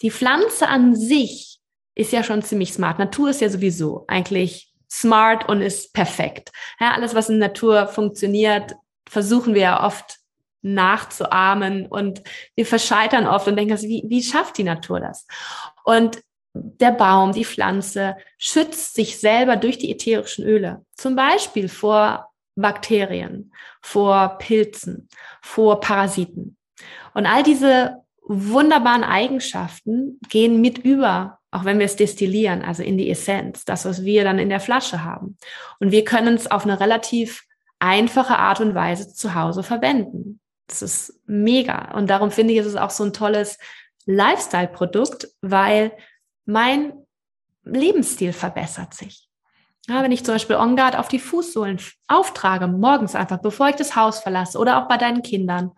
Die Pflanze an sich ist ja schon ziemlich smart. Natur ist ja sowieso eigentlich smart und ist perfekt. Ja, alles, was in Natur funktioniert, versuchen wir ja oft nachzuahmen und wir verscheitern oft und denken, also wie, wie schafft die Natur das? Und der Baum, die Pflanze schützt sich selber durch die ätherischen Öle. Zum Beispiel vor Bakterien, vor Pilzen, vor Parasiten. Und all diese wunderbaren Eigenschaften gehen mit über, auch wenn wir es destillieren, also in die Essenz, das, was wir dann in der Flasche haben. Und wir können es auf eine relativ einfache Art und Weise zu Hause verwenden. Das ist mega. Und darum finde ich, ist es auch so ein tolles Lifestyle-Produkt, weil mein Lebensstil verbessert sich. Ja, wenn ich zum Beispiel On Guard auf die Fußsohlen auftrage, morgens einfach, bevor ich das Haus verlasse oder auch bei deinen Kindern,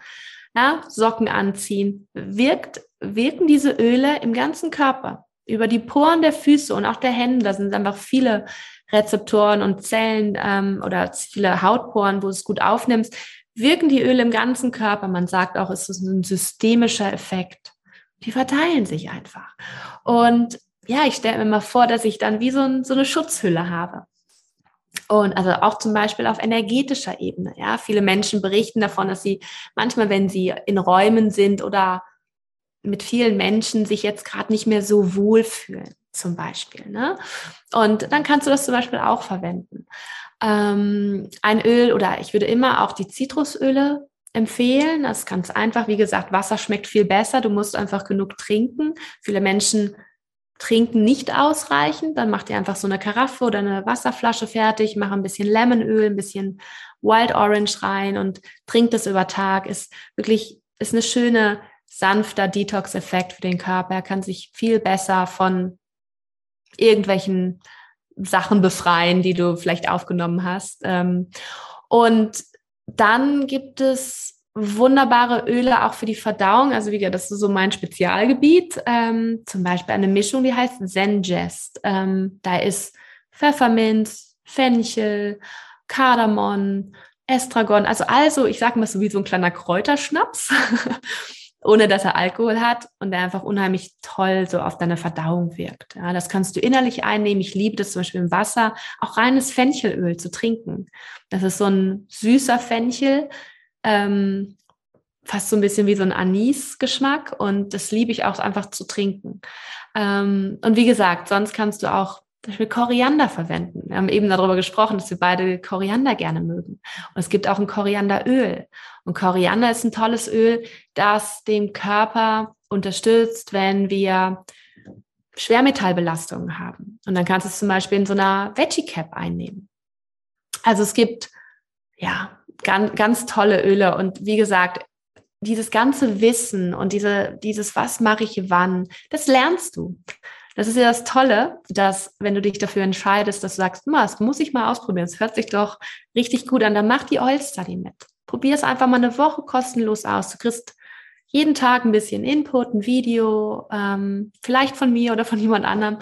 ja, Socken anziehen, wirkt, wirken diese Öle im ganzen Körper. Über die Poren der Füße und auch der Hände, da sind einfach viele Rezeptoren und Zellen ähm, oder viele Hautporen, wo du es gut aufnimmst, wirken die Öle im ganzen Körper. Man sagt auch, es ist ein systemischer Effekt. Die verteilen sich einfach. Und ja, ich stelle mir mal vor, dass ich dann wie so, ein, so eine Schutzhülle habe. Und also auch zum Beispiel auf energetischer Ebene. Ja, viele Menschen berichten davon, dass sie manchmal, wenn sie in Räumen sind oder mit vielen Menschen sich jetzt gerade nicht mehr so wohl fühlen, zum Beispiel. Ne? Und dann kannst du das zum Beispiel auch verwenden. Ähm, ein Öl, oder ich würde immer auch die Zitrusöle empfehlen. Das ist ganz einfach. Wie gesagt, Wasser schmeckt viel besser. Du musst einfach genug trinken. Viele Menschen trinken nicht ausreichend. Dann mach dir einfach so eine Karaffe oder eine Wasserflasche fertig. Mach ein bisschen Lemonöl, ein bisschen Wild Orange rein und trink das über Tag. Ist wirklich, ist eine schöne, sanfter Detox-Effekt für den Körper. Er kann sich viel besser von irgendwelchen Sachen befreien, die du vielleicht aufgenommen hast. Und dann gibt es wunderbare Öle auch für die Verdauung. Also wie gesagt, das ist so mein Spezialgebiet. Zum Beispiel eine Mischung, die heißt ZenGest. Da ist Pfefferminz, Fenchel, Kardamom, Estragon. Also, also ich sage mal, so wie so ein kleiner Kräuterschnaps. Ohne dass er Alkohol hat und der einfach unheimlich toll so auf deine Verdauung wirkt. Ja, das kannst du innerlich einnehmen. Ich liebe das zum Beispiel im Wasser, auch reines Fenchelöl zu trinken. Das ist so ein süßer Fenchel, ähm, fast so ein bisschen wie so ein Anis-Geschmack, und das liebe ich auch einfach zu trinken. Ähm, und wie gesagt, sonst kannst du auch zum Beispiel Koriander verwenden. Wir haben eben darüber gesprochen, dass wir beide Koriander gerne mögen. Und es gibt auch ein Korianderöl. Und Koriander ist ein tolles Öl, das den Körper unterstützt, wenn wir Schwermetallbelastungen haben. Und dann kannst du es zum Beispiel in so einer Veggie-Cap einnehmen. Also es gibt ja ganz, ganz tolle Öle. Und wie gesagt, dieses ganze Wissen und diese, dieses, was mache ich wann, das lernst du. Das ist ja das Tolle, dass wenn du dich dafür entscheidest, dass du sagst, das muss ich mal ausprobieren, das hört sich doch richtig gut an, dann mach die Oil Study mit. Probier es einfach mal eine Woche kostenlos aus. Du kriegst jeden Tag ein bisschen Input, ein Video, ähm, vielleicht von mir oder von jemand anderem.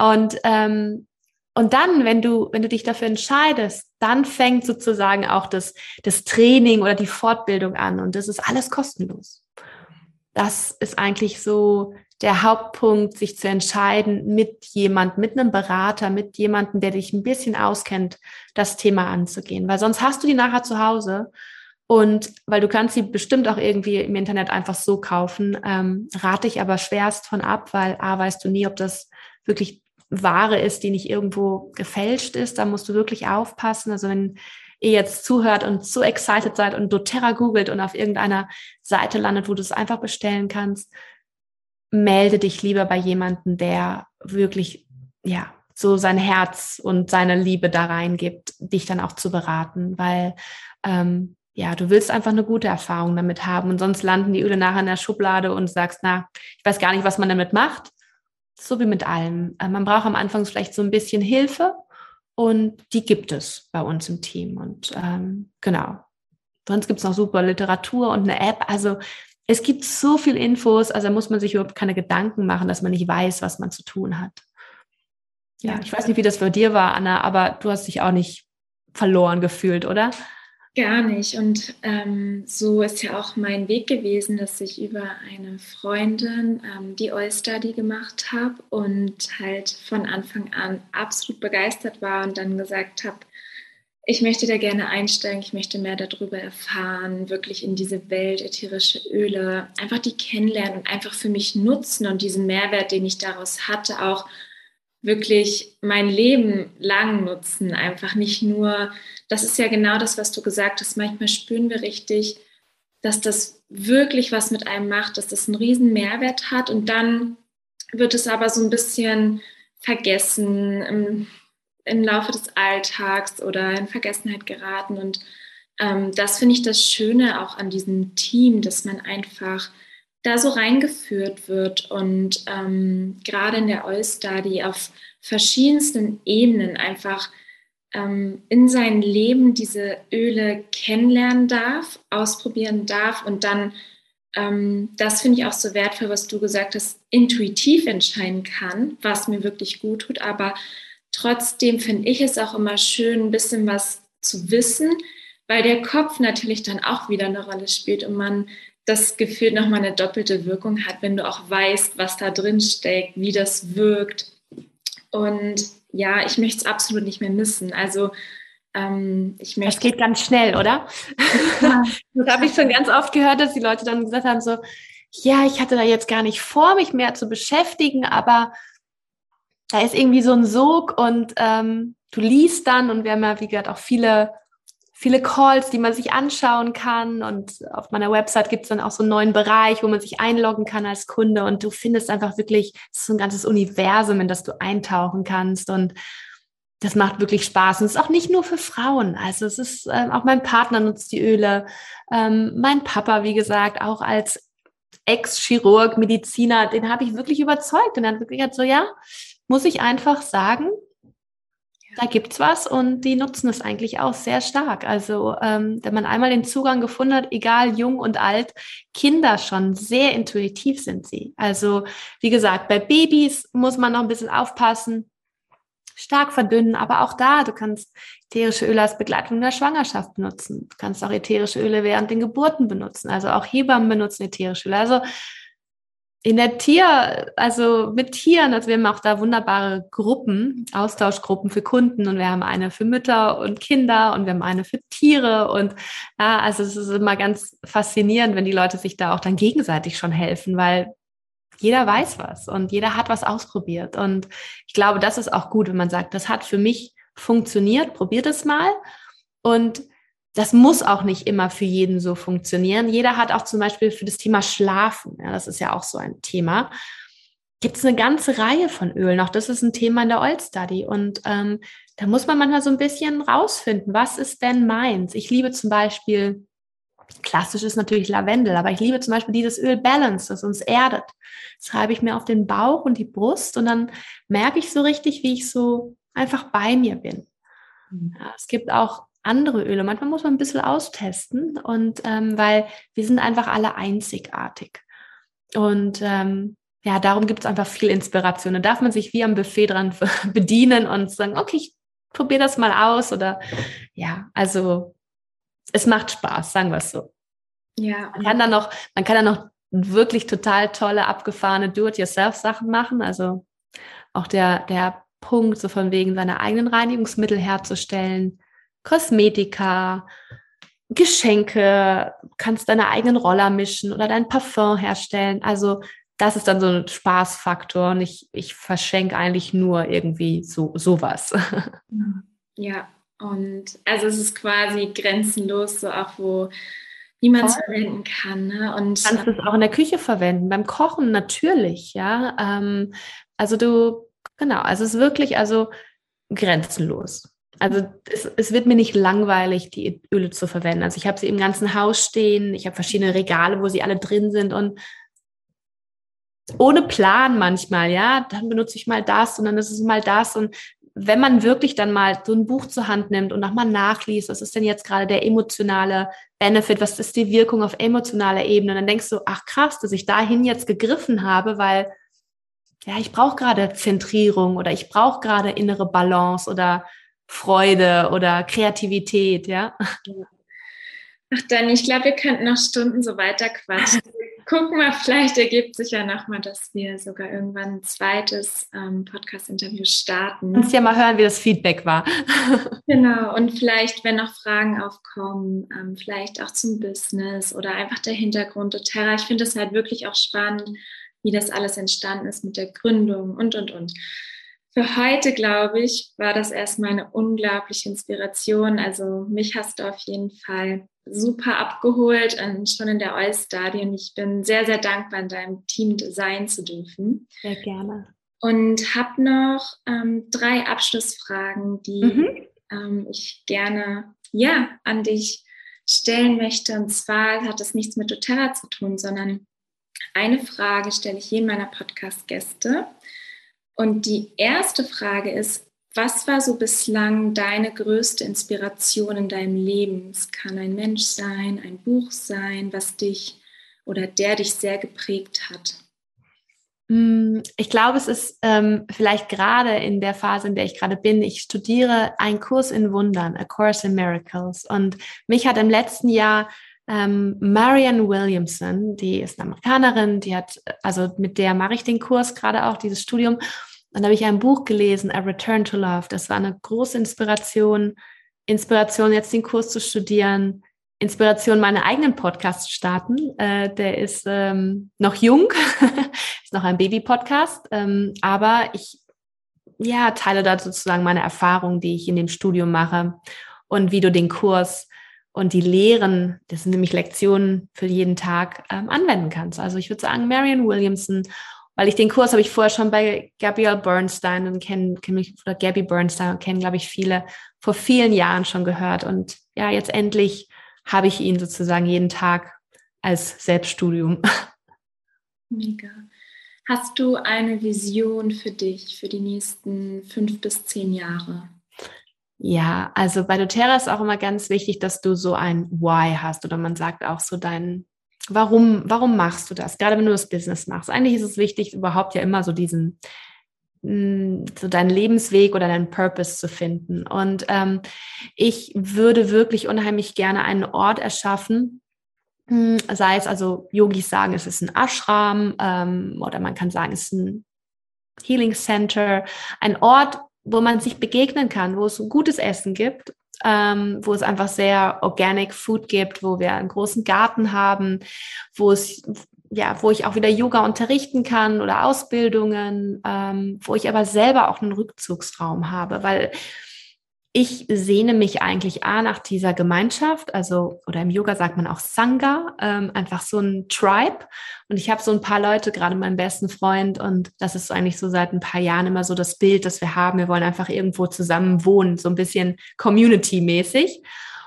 Und, ähm, und dann, wenn du, wenn du dich dafür entscheidest, dann fängt sozusagen auch das, das Training oder die Fortbildung an. Und das ist alles kostenlos. Das ist eigentlich so der Hauptpunkt, sich zu entscheiden, mit jemand, mit einem Berater, mit jemandem, der dich ein bisschen auskennt, das Thema anzugehen. Weil sonst hast du die nachher zu Hause, und weil du kannst sie bestimmt auch irgendwie im Internet einfach so kaufen, ähm, rate ich aber schwerst von ab, weil A, weißt du nie, ob das wirklich Ware ist, die nicht irgendwo gefälscht ist. Da musst du wirklich aufpassen. Also wenn ihr jetzt zuhört und so excited seid und doTERRA googelt und auf irgendeiner Seite landet, wo du es einfach bestellen kannst, melde dich lieber bei jemandem, der wirklich, ja, so sein Herz und seine Liebe da reingibt, dich dann auch zu beraten, weil, ähm, ja, du willst einfach eine gute Erfahrung damit haben, und sonst landen die Öle nachher in der Schublade und sagst, na, ich weiß gar nicht, was man damit macht. So wie mit allem. Man braucht am Anfang vielleicht so ein bisschen Hilfe, und die gibt es bei uns im Team, und ähm, genau. Sonst gibt es noch super Literatur und eine App, also es gibt so viel Infos, also da muss man sich überhaupt keine Gedanken machen, dass man nicht weiß, was man zu tun hat. Ja, ja, ich weiß nicht, wie das bei dir war, Anna, aber du hast dich auch nicht verloren gefühlt, oder? Gar nicht. Und ähm, so ist ja auch mein Weg gewesen, dass ich über eine Freundin ähm, die Oil Study gemacht habe und halt von Anfang an absolut begeistert war und dann gesagt habe, ich möchte da gerne einsteigen, ich möchte mehr darüber erfahren, wirklich in diese Welt ätherische Öle, einfach die kennenlernen und einfach für mich nutzen und diesen Mehrwert, den ich daraus hatte, auch wirklich mein Leben lang nutzen. Einfach nicht nur, das ist ja genau das, was du gesagt hast, manchmal spüren wir richtig, dass das wirklich was mit einem macht, dass das einen riesen Mehrwert hat, und dann wird es aber so ein bisschen vergessen, im Laufe des Alltags oder in Vergessenheit geraten, und ähm, das finde ich das Schöne auch an diesem Team, dass man einfach da so reingeführt wird und ähm, gerade in der Oil Study auf verschiedensten Ebenen einfach ähm, in sein Leben diese Öle kennenlernen darf, ausprobieren darf und dann, ähm, das finde ich auch so wertvoll, was du gesagt hast, intuitiv entscheiden kann, was mir wirklich gut tut, aber trotzdem finde ich es auch immer schön, ein bisschen was zu wissen, weil der Kopf natürlich dann auch wieder eine Rolle spielt und man das Gefühl nochmal eine doppelte Wirkung hat, wenn du auch weißt, was da drin steckt, wie das wirkt. Und ja, ich möchte es absolut nicht mehr missen. Also ähm, ich möchte... Es geht ganz schnell, oder? Ja, das habe ich schon ganz oft gehört, dass die Leute dann gesagt haben, so, ja, ich hatte da jetzt gar nicht vor, mich mehr zu beschäftigen, aber da ist irgendwie so ein Sog und ähm, du liest dann und wir haben ja, wie gesagt, auch viele... viele Calls, die man sich anschauen kann, und auf meiner Website gibt es dann auch so einen neuen Bereich, wo man sich einloggen kann als Kunde, und du findest einfach wirklich, es ist so ein ganzes Universum, in das du eintauchen kannst, und das macht wirklich Spaß, und es ist auch nicht nur für Frauen, also es ist, ähm, auch mein Partner nutzt die Öle, ähm, mein Papa, wie gesagt, auch als Ex-Chirurg, Mediziner, den habe ich wirklich überzeugt, und er hat wirklich gesagt, so ja, muss ich einfach sagen, da gibt's was, und die nutzen es eigentlich auch sehr stark. Also ähm, wenn man einmal den Zugang gefunden hat, egal jung und alt, Kinder schon, sehr intuitiv sind sie. Also wie gesagt, bei Babys muss man noch ein bisschen aufpassen, stark verdünnen, aber auch da, du kannst ätherische Öle als Begleitung der Schwangerschaft benutzen. Du kannst auch ätherische Öle während den Geburten benutzen, also auch Hebammen benutzen ätherische Öle. Also in der Tier, also mit Tieren, also wir haben auch da wunderbare Gruppen, Austauschgruppen für Kunden, und wir haben eine für Mütter und Kinder und wir haben eine für Tiere, und ja, also es ist immer ganz faszinierend, wenn die Leute sich da auch dann gegenseitig schon helfen, weil jeder weiß was und jeder hat was ausprobiert, und ich glaube, das ist auch gut, wenn man sagt, das hat für mich funktioniert, probiert es mal, und das muss auch nicht immer für jeden so funktionieren. Jeder hat auch zum Beispiel für das Thema Schlafen, ja, das ist ja auch so ein Thema, gibt es eine ganze Reihe von Ölen. Auch das ist ein Thema in der Oil Study. Und ähm, da muss man manchmal so ein bisschen rausfinden, was ist denn meins? Ich liebe zum Beispiel, klassisch ist natürlich Lavendel, aber ich liebe zum Beispiel dieses Öl Balance, das uns erdet. Das reibe ich mir auf den Bauch und die Brust, und dann merke ich so richtig, wie ich so einfach bei mir bin. Ja, es gibt auch andere Öle. Manchmal muss man ein bisschen austesten, und ähm, weil wir sind einfach alle einzigartig. Und ähm, ja, darum gibt es einfach viel Inspiration. Da darf man sich wie am Buffet dran bedienen und sagen, okay, ich probiere das mal aus. Oder ja, also es macht Spaß, sagen wir es so. Ja. Man kann dann noch, man kann dann noch wirklich total tolle, abgefahrene Do-it-yourself-Sachen machen. Also auch der, der Punkt, so von wegen seine eigenen Reinigungsmittel herzustellen, Kosmetika, Geschenke, kannst deine eigenen Roller mischen oder dein Parfum herstellen. Also das ist dann so ein Spaßfaktor, und ich, ich verschenke eigentlich nur irgendwie so sowas. Ja, und also es ist quasi grenzenlos, so auch wo niemand es verwenden kann. Ne? Und kannst du es auch in der Küche verwenden, beim Kochen natürlich, ja. Ähm, also du, genau, also es ist wirklich also grenzenlos. Also es, es wird mir nicht langweilig, die Öle zu verwenden. Also ich habe sie im ganzen Haus stehen, ich habe verschiedene Regale, wo sie alle drin sind, und ohne Plan manchmal, ja, dann benutze ich mal das und dann ist es mal das, und wenn man wirklich dann mal so ein Buch zur Hand nimmt und nochmal nachliest, was ist denn jetzt gerade der emotionale Benefit, was ist die Wirkung auf emotionaler Ebene, und dann denkst du, ach krass, dass ich dahin jetzt gegriffen habe, weil ja, ich brauche gerade Zentrierung oder ich brauche gerade innere Balance oder Freude oder Kreativität, ja. Ach Dani, ich glaube, wir könnten noch Stunden so weiter quatschen. Gucken wir, vielleicht ergibt sich ja nochmal, dass wir sogar irgendwann ein zweites ähm, Podcast-Interview starten. Kannst ja mal hören, wie das Feedback war. Genau, und vielleicht, wenn noch Fragen aufkommen, ähm, vielleicht auch zum Business oder einfach der Hintergrund doTERRA. Ich finde es halt wirklich auch spannend, wie das alles entstanden ist mit der Gründung und, und, und. Für heute, glaube ich, war das erstmal eine unglaubliche Inspiration. Also mich hast du auf jeden Fall super abgeholt und schon in der Oil Study. Und ich bin sehr, sehr dankbar, in deinem Team sein zu dürfen. Sehr gerne. Und habe noch ähm, drei Abschlussfragen, die mhm. ähm, ich gerne ja, an dich stellen möchte. Und zwar hat das nichts mit doTERRA zu tun, sondern eine Frage stelle ich jedem meiner Podcast-Gäste. Und die erste Frage ist, was war so bislang deine größte Inspiration in deinem Leben? Es kann ein Mensch sein, ein Buch sein, was dich oder der dich sehr geprägt hat. Ich glaube, es ist ähm, vielleicht gerade in der Phase, in der ich gerade bin, ich studiere einen Kurs in Wundern, A Course in Miracles. Und mich hat im letzten Jahr ähm, Marianne Williamson, die ist eine Amerikanerin, die hat, also mit der mache ich den Kurs gerade auch, dieses Studium. Und da habe ich ein Buch gelesen, A Return to Love. Das war eine große Inspiration, Inspiration, jetzt den Kurs zu studieren, Inspiration, meinen eigenen Podcast zu starten. Äh, der ist ähm, noch jung, ist noch ein Baby-Podcast, ähm, aber ich ja, teile da sozusagen meine Erfahrungen, die ich in dem Studium mache und wie du den Kurs und die Lehren, das sind nämlich Lektionen für jeden Tag, ähm, anwenden kannst. Also ich würde sagen, Marianne Williamson, weil ich den Kurs habe ich vorher schon bei Gabrielle Bernstein und kennen kenn mich oder Gabby Bernstein und kennen, glaube ich, viele vor vielen Jahren schon gehört. Und ja, jetzt endlich habe ich ihn sozusagen jeden Tag als Selbststudium. Mega. Hast du eine Vision für dich für die nächsten fünf bis zehn Jahre? Ja, also bei doTERRA ist auch immer ganz wichtig, dass du so ein Why hast oder man sagt auch so dein Warum, warum machst du das? Gerade wenn du das Business machst. Eigentlich ist es wichtig, überhaupt ja immer so diesen, so deinen Lebensweg oder deinen Purpose zu finden. Und ähm, ich würde wirklich unheimlich gerne einen Ort erschaffen, sei es also, Yogis sagen, es ist ein Ashram ähm, oder man kann sagen, es ist ein Healing Center, ein Ort, wo man sich begegnen kann, wo es gutes Essen gibt, Ähm, wo es einfach sehr organic Food gibt, wo wir einen großen Garten haben, wo es ja, wo ich auch wieder Yoga unterrichten kann oder Ausbildungen, ähm, wo ich aber selber auch einen Rückzugsraum habe, weil ich sehne mich eigentlich A nach dieser Gemeinschaft, also oder im Yoga sagt man auch Sangha, ähm, einfach so ein Tribe. Und ich habe so ein paar Leute, gerade meinen besten Freund, und das ist eigentlich so seit ein paar Jahren immer so das Bild, das wir haben. Wir wollen einfach irgendwo zusammen wohnen, so ein bisschen community-mäßig.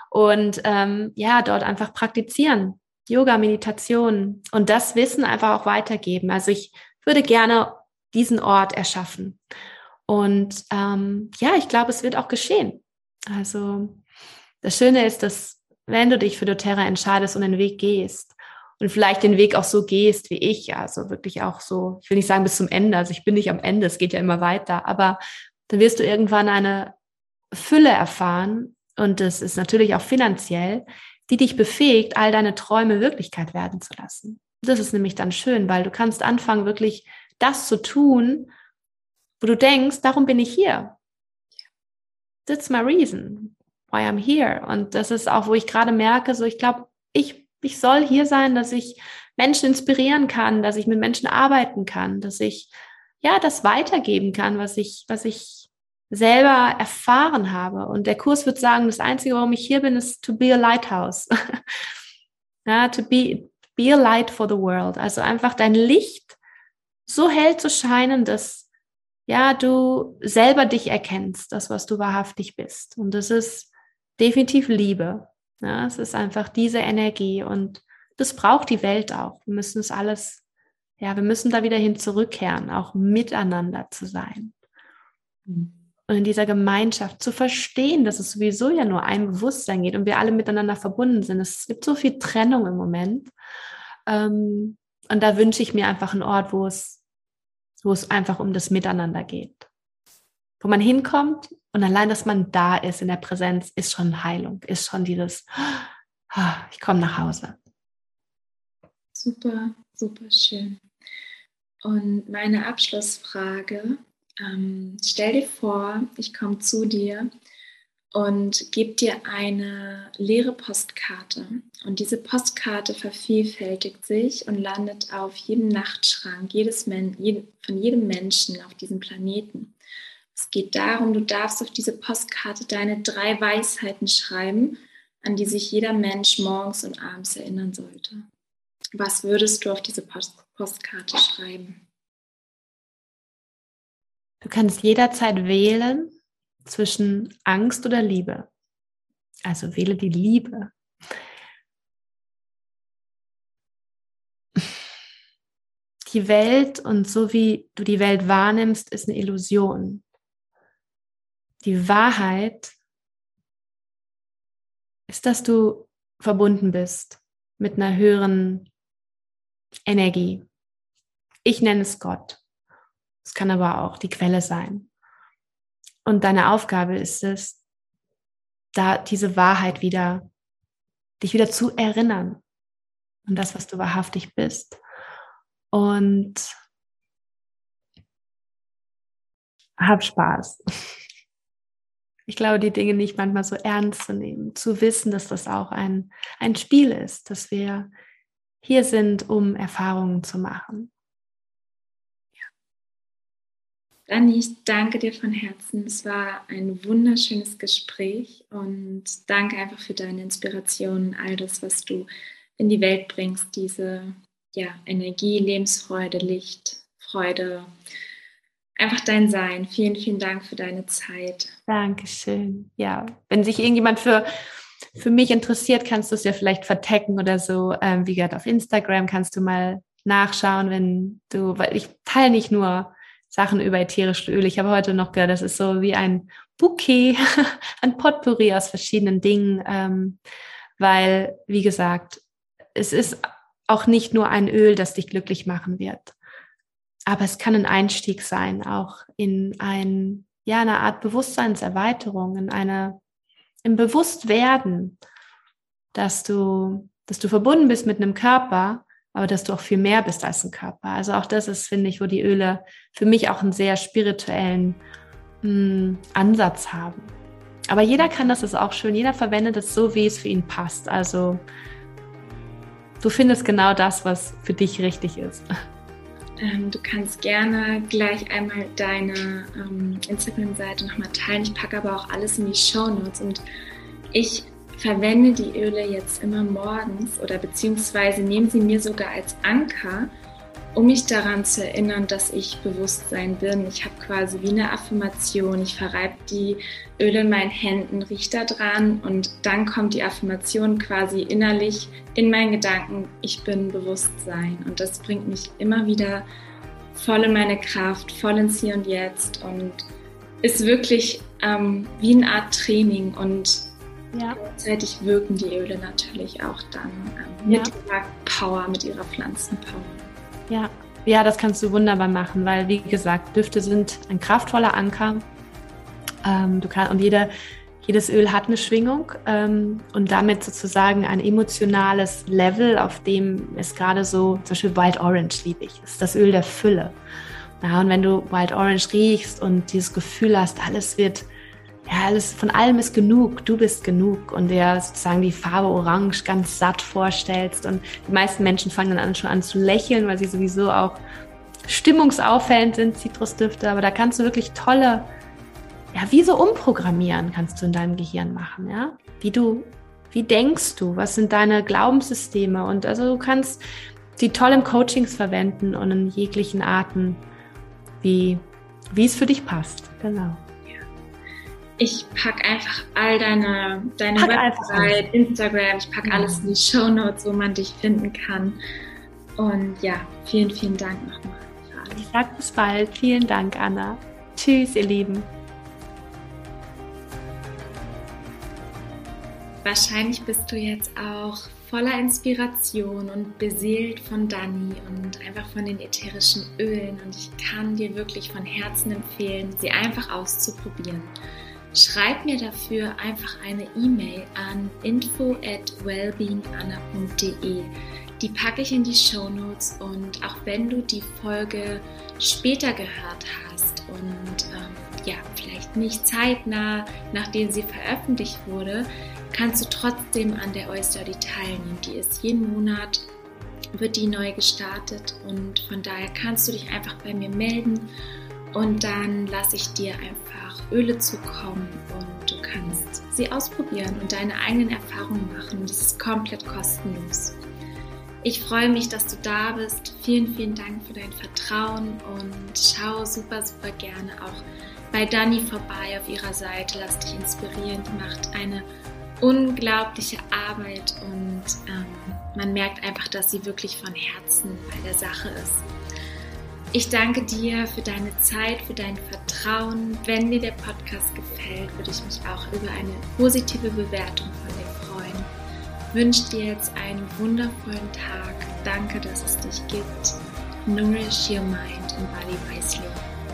Und ähm, ja, dort einfach praktizieren, Yoga, Meditation und das Wissen einfach auch weitergeben. Also ich würde gerne diesen Ort erschaffen. Und ähm, ja, ich glaube, es wird auch geschehen. Also das Schöne ist, dass wenn du dich für doTERRA entscheidest und den Weg gehst und vielleicht den Weg auch so gehst wie ich, also wirklich auch so, ich will nicht sagen bis zum Ende, also ich bin nicht am Ende, es geht ja immer weiter, aber dann wirst du irgendwann eine Fülle erfahren und das ist natürlich auch finanziell, die dich befähigt, all deine Träume Wirklichkeit werden zu lassen. Das ist nämlich dann schön, weil du kannst anfangen, wirklich das zu tun, wo du denkst, darum bin ich hier. That's my reason, why I'm here. Und das ist auch, wo ich gerade merke, so ich glaube, ich, ich soll hier sein, dass ich Menschen inspirieren kann, dass ich mit Menschen arbeiten kann, dass ich ja das weitergeben kann, was ich, was ich selber erfahren habe. Und der Kurs wird sagen, das Einzige, warum ich hier bin, ist to be a lighthouse. ja, to be, be a light for the world. Also einfach dein Licht so hell zu scheinen, dass ja, du selber dich erkennst, das, was du wahrhaftig bist. Und das ist definitiv Liebe. Ja, es ist einfach diese Energie und das braucht die Welt auch. Wir müssen es alles, ja, wir müssen da wieder hin zurückkehren, auch miteinander zu sein. Und in dieser Gemeinschaft zu verstehen, dass es sowieso ja nur ein Bewusstsein geht und wir alle miteinander verbunden sind. Es gibt so viel Trennung im Moment. Und da wünsche ich mir einfach einen Ort, wo es wo es einfach um das Miteinander geht. Wo man hinkommt und allein, dass man da ist in der Präsenz, ist schon Heilung, ist schon dieses, oh, ich komme nach Hause. Super, super schön. Und meine Abschlussfrage, ähm, stell dir vor, ich komme zu dir und gebe dir eine leere Postkarte. Und diese Postkarte vervielfältigt sich und landet auf jedem Nachtschrank jedes Men- je- von jedem Menschen auf diesem Planeten. Es geht darum, du darfst auf diese Postkarte deine drei Weisheiten schreiben, an die sich jeder Mensch morgens und abends erinnern sollte. Was würdest du auf diese Post- Postkarte schreiben? Du kannst jederzeit wählen, zwischen Angst oder Liebe. Also wähle die Liebe. die Welt und so wie du die Welt wahrnimmst, ist eine Illusion. Die Wahrheit ist, dass du verbunden bist mit einer höheren Energie. Ich nenne es Gott. Es kann aber auch die Quelle sein. Und deine Aufgabe ist es, da diese Wahrheit wieder, dich wieder zu erinnern an das, was du wahrhaftig bist. Und hab Spaß. Ich glaube, die Dinge nicht manchmal so ernst zu nehmen, zu wissen, dass das auch ein, ein Spiel ist, dass wir hier sind, um Erfahrungen zu machen. Dani, ich danke dir von Herzen. Es war ein wunderschönes Gespräch und danke einfach für deine Inspiration, all das, was du in die Welt bringst, diese ja, Energie, Lebensfreude, Licht, Freude, einfach dein Sein. Vielen, vielen Dank für deine Zeit. Dankeschön. Ja, wenn sich irgendjemand für, für mich interessiert, kannst du es ja vielleicht vertecken oder so. Ähm, wie gesagt, auf Instagram kannst du mal nachschauen, wenn du, weil ich teile nicht nur Sachen über ätherische Öle. Ich habe heute noch gehört, das ist so wie ein Bouquet, ein Potpourri aus verschiedenen Dingen, ähm, weil, wie gesagt, es ist auch nicht nur ein Öl, das dich glücklich machen wird, aber es kann ein Einstieg sein, auch in ein, ja, eine Art Bewusstseinserweiterung, in eine, im Bewusstwerden, dass du, dass du verbunden bist mit einem Körper, aber dass du auch viel mehr bist als ein Körper. Also auch das ist, finde ich, wo die Öle für mich auch einen sehr spirituellen mh, Ansatz haben. Aber jeder kann das, ist auch schön, jeder verwendet es so, wie es für ihn passt. Also du findest genau das, was für dich richtig ist. Ähm, du kannst gerne gleich einmal deine ähm, Instagram-Seite nochmal teilen. Ich packe aber auch alles in die Shownotes und ich verwende die Öle jetzt immer morgens oder beziehungsweise nehme sie mir sogar als Anker, um mich daran zu erinnern, dass ich Bewusstsein bin. Ich habe quasi wie eine Affirmation, ich verreibe die Öle in meinen Händen, rieche da dran und dann kommt die Affirmation quasi innerlich in meinen Gedanken, ich bin Bewusstsein. Und das bringt mich immer wieder voll in meine Kraft, voll ins Hier und Jetzt und ist wirklich ähm, wie eine Art Training und ja. Gleichzeitig wirken die Öle natürlich auch dann ähm, mit ja. ihrer Power, mit ihrer Pflanzenpower. Ja. ja, das kannst du wunderbar machen, weil wie gesagt, Düfte sind ein kraftvoller Anker. Ähm, du kann, und jede, jedes Öl hat eine Schwingung ähm, und damit sozusagen ein emotionales Level, auf dem es gerade so, zum Beispiel Wild Orange liebe ich, das ist das Öl der Fülle. Ja, und wenn du Wild Orange riechst und dieses Gefühl hast, alles wird Ja, alles, von allem ist genug, du bist genug und dir sozusagen die Farbe Orange ganz satt vorstellst und die meisten Menschen fangen dann an, schon an zu lächeln, weil sie sowieso auch stimmungsauffällend sind, Zitrusdüfte, aber da kannst du wirklich tolle, ja, wie so umprogrammieren kannst du in deinem Gehirn machen, ja, wie du, wie denkst du, was sind deine Glaubenssysteme und also du kannst die toll im Coachings verwenden und in jeglichen Arten, wie, wie es für dich passt, genau. Ich packe einfach all deine, deine Website, Instagram, ich packe alles in die Shownotes, wo man dich finden kann. Und ja, vielen, vielen Dank nochmal. Ich sag bis bald. Vielen Dank, Anna. Tschüss, ihr Lieben. Wahrscheinlich bist du jetzt auch voller Inspiration und beseelt von Dani und einfach von den ätherischen Ölen. Und ich kann dir wirklich von Herzen empfehlen, sie einfach auszuprobieren. Schreib mir dafür einfach eine E-Mail an info at wellbeinganna punkt de. Die packe ich in die Shownotes und auch wenn du die Folge später gehört hast und ähm, ja, vielleicht nicht zeitnah, nachdem sie veröffentlicht wurde, kannst du trotzdem an der Oil Study teilnehmen. Die ist jeden Monat, wird die neu gestartet und von daher kannst du dich einfach bei mir melden und dann lasse ich dir einfach Öle zukommen und du kannst sie ausprobieren und deine eigenen Erfahrungen machen. Das ist komplett kostenlos. Ich freue mich, dass du da bist. Vielen, vielen Dank für dein Vertrauen und schau super, super gerne auch bei Dani vorbei auf ihrer Seite. Lass dich inspirieren. Die macht eine unglaubliche Arbeit und ähm, man merkt einfach, dass sie wirklich von Herzen bei der Sache ist. Ich danke dir für deine Zeit, für dein Vertrauen. Wenn dir der Podcast gefällt, würde ich mich auch über eine positive Bewertung von dir freuen. Ich wünsche dir jetzt einen wundervollen Tag. Danke, dass es dich gibt. Nourish your mind and body wisely.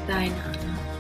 Deine Anna.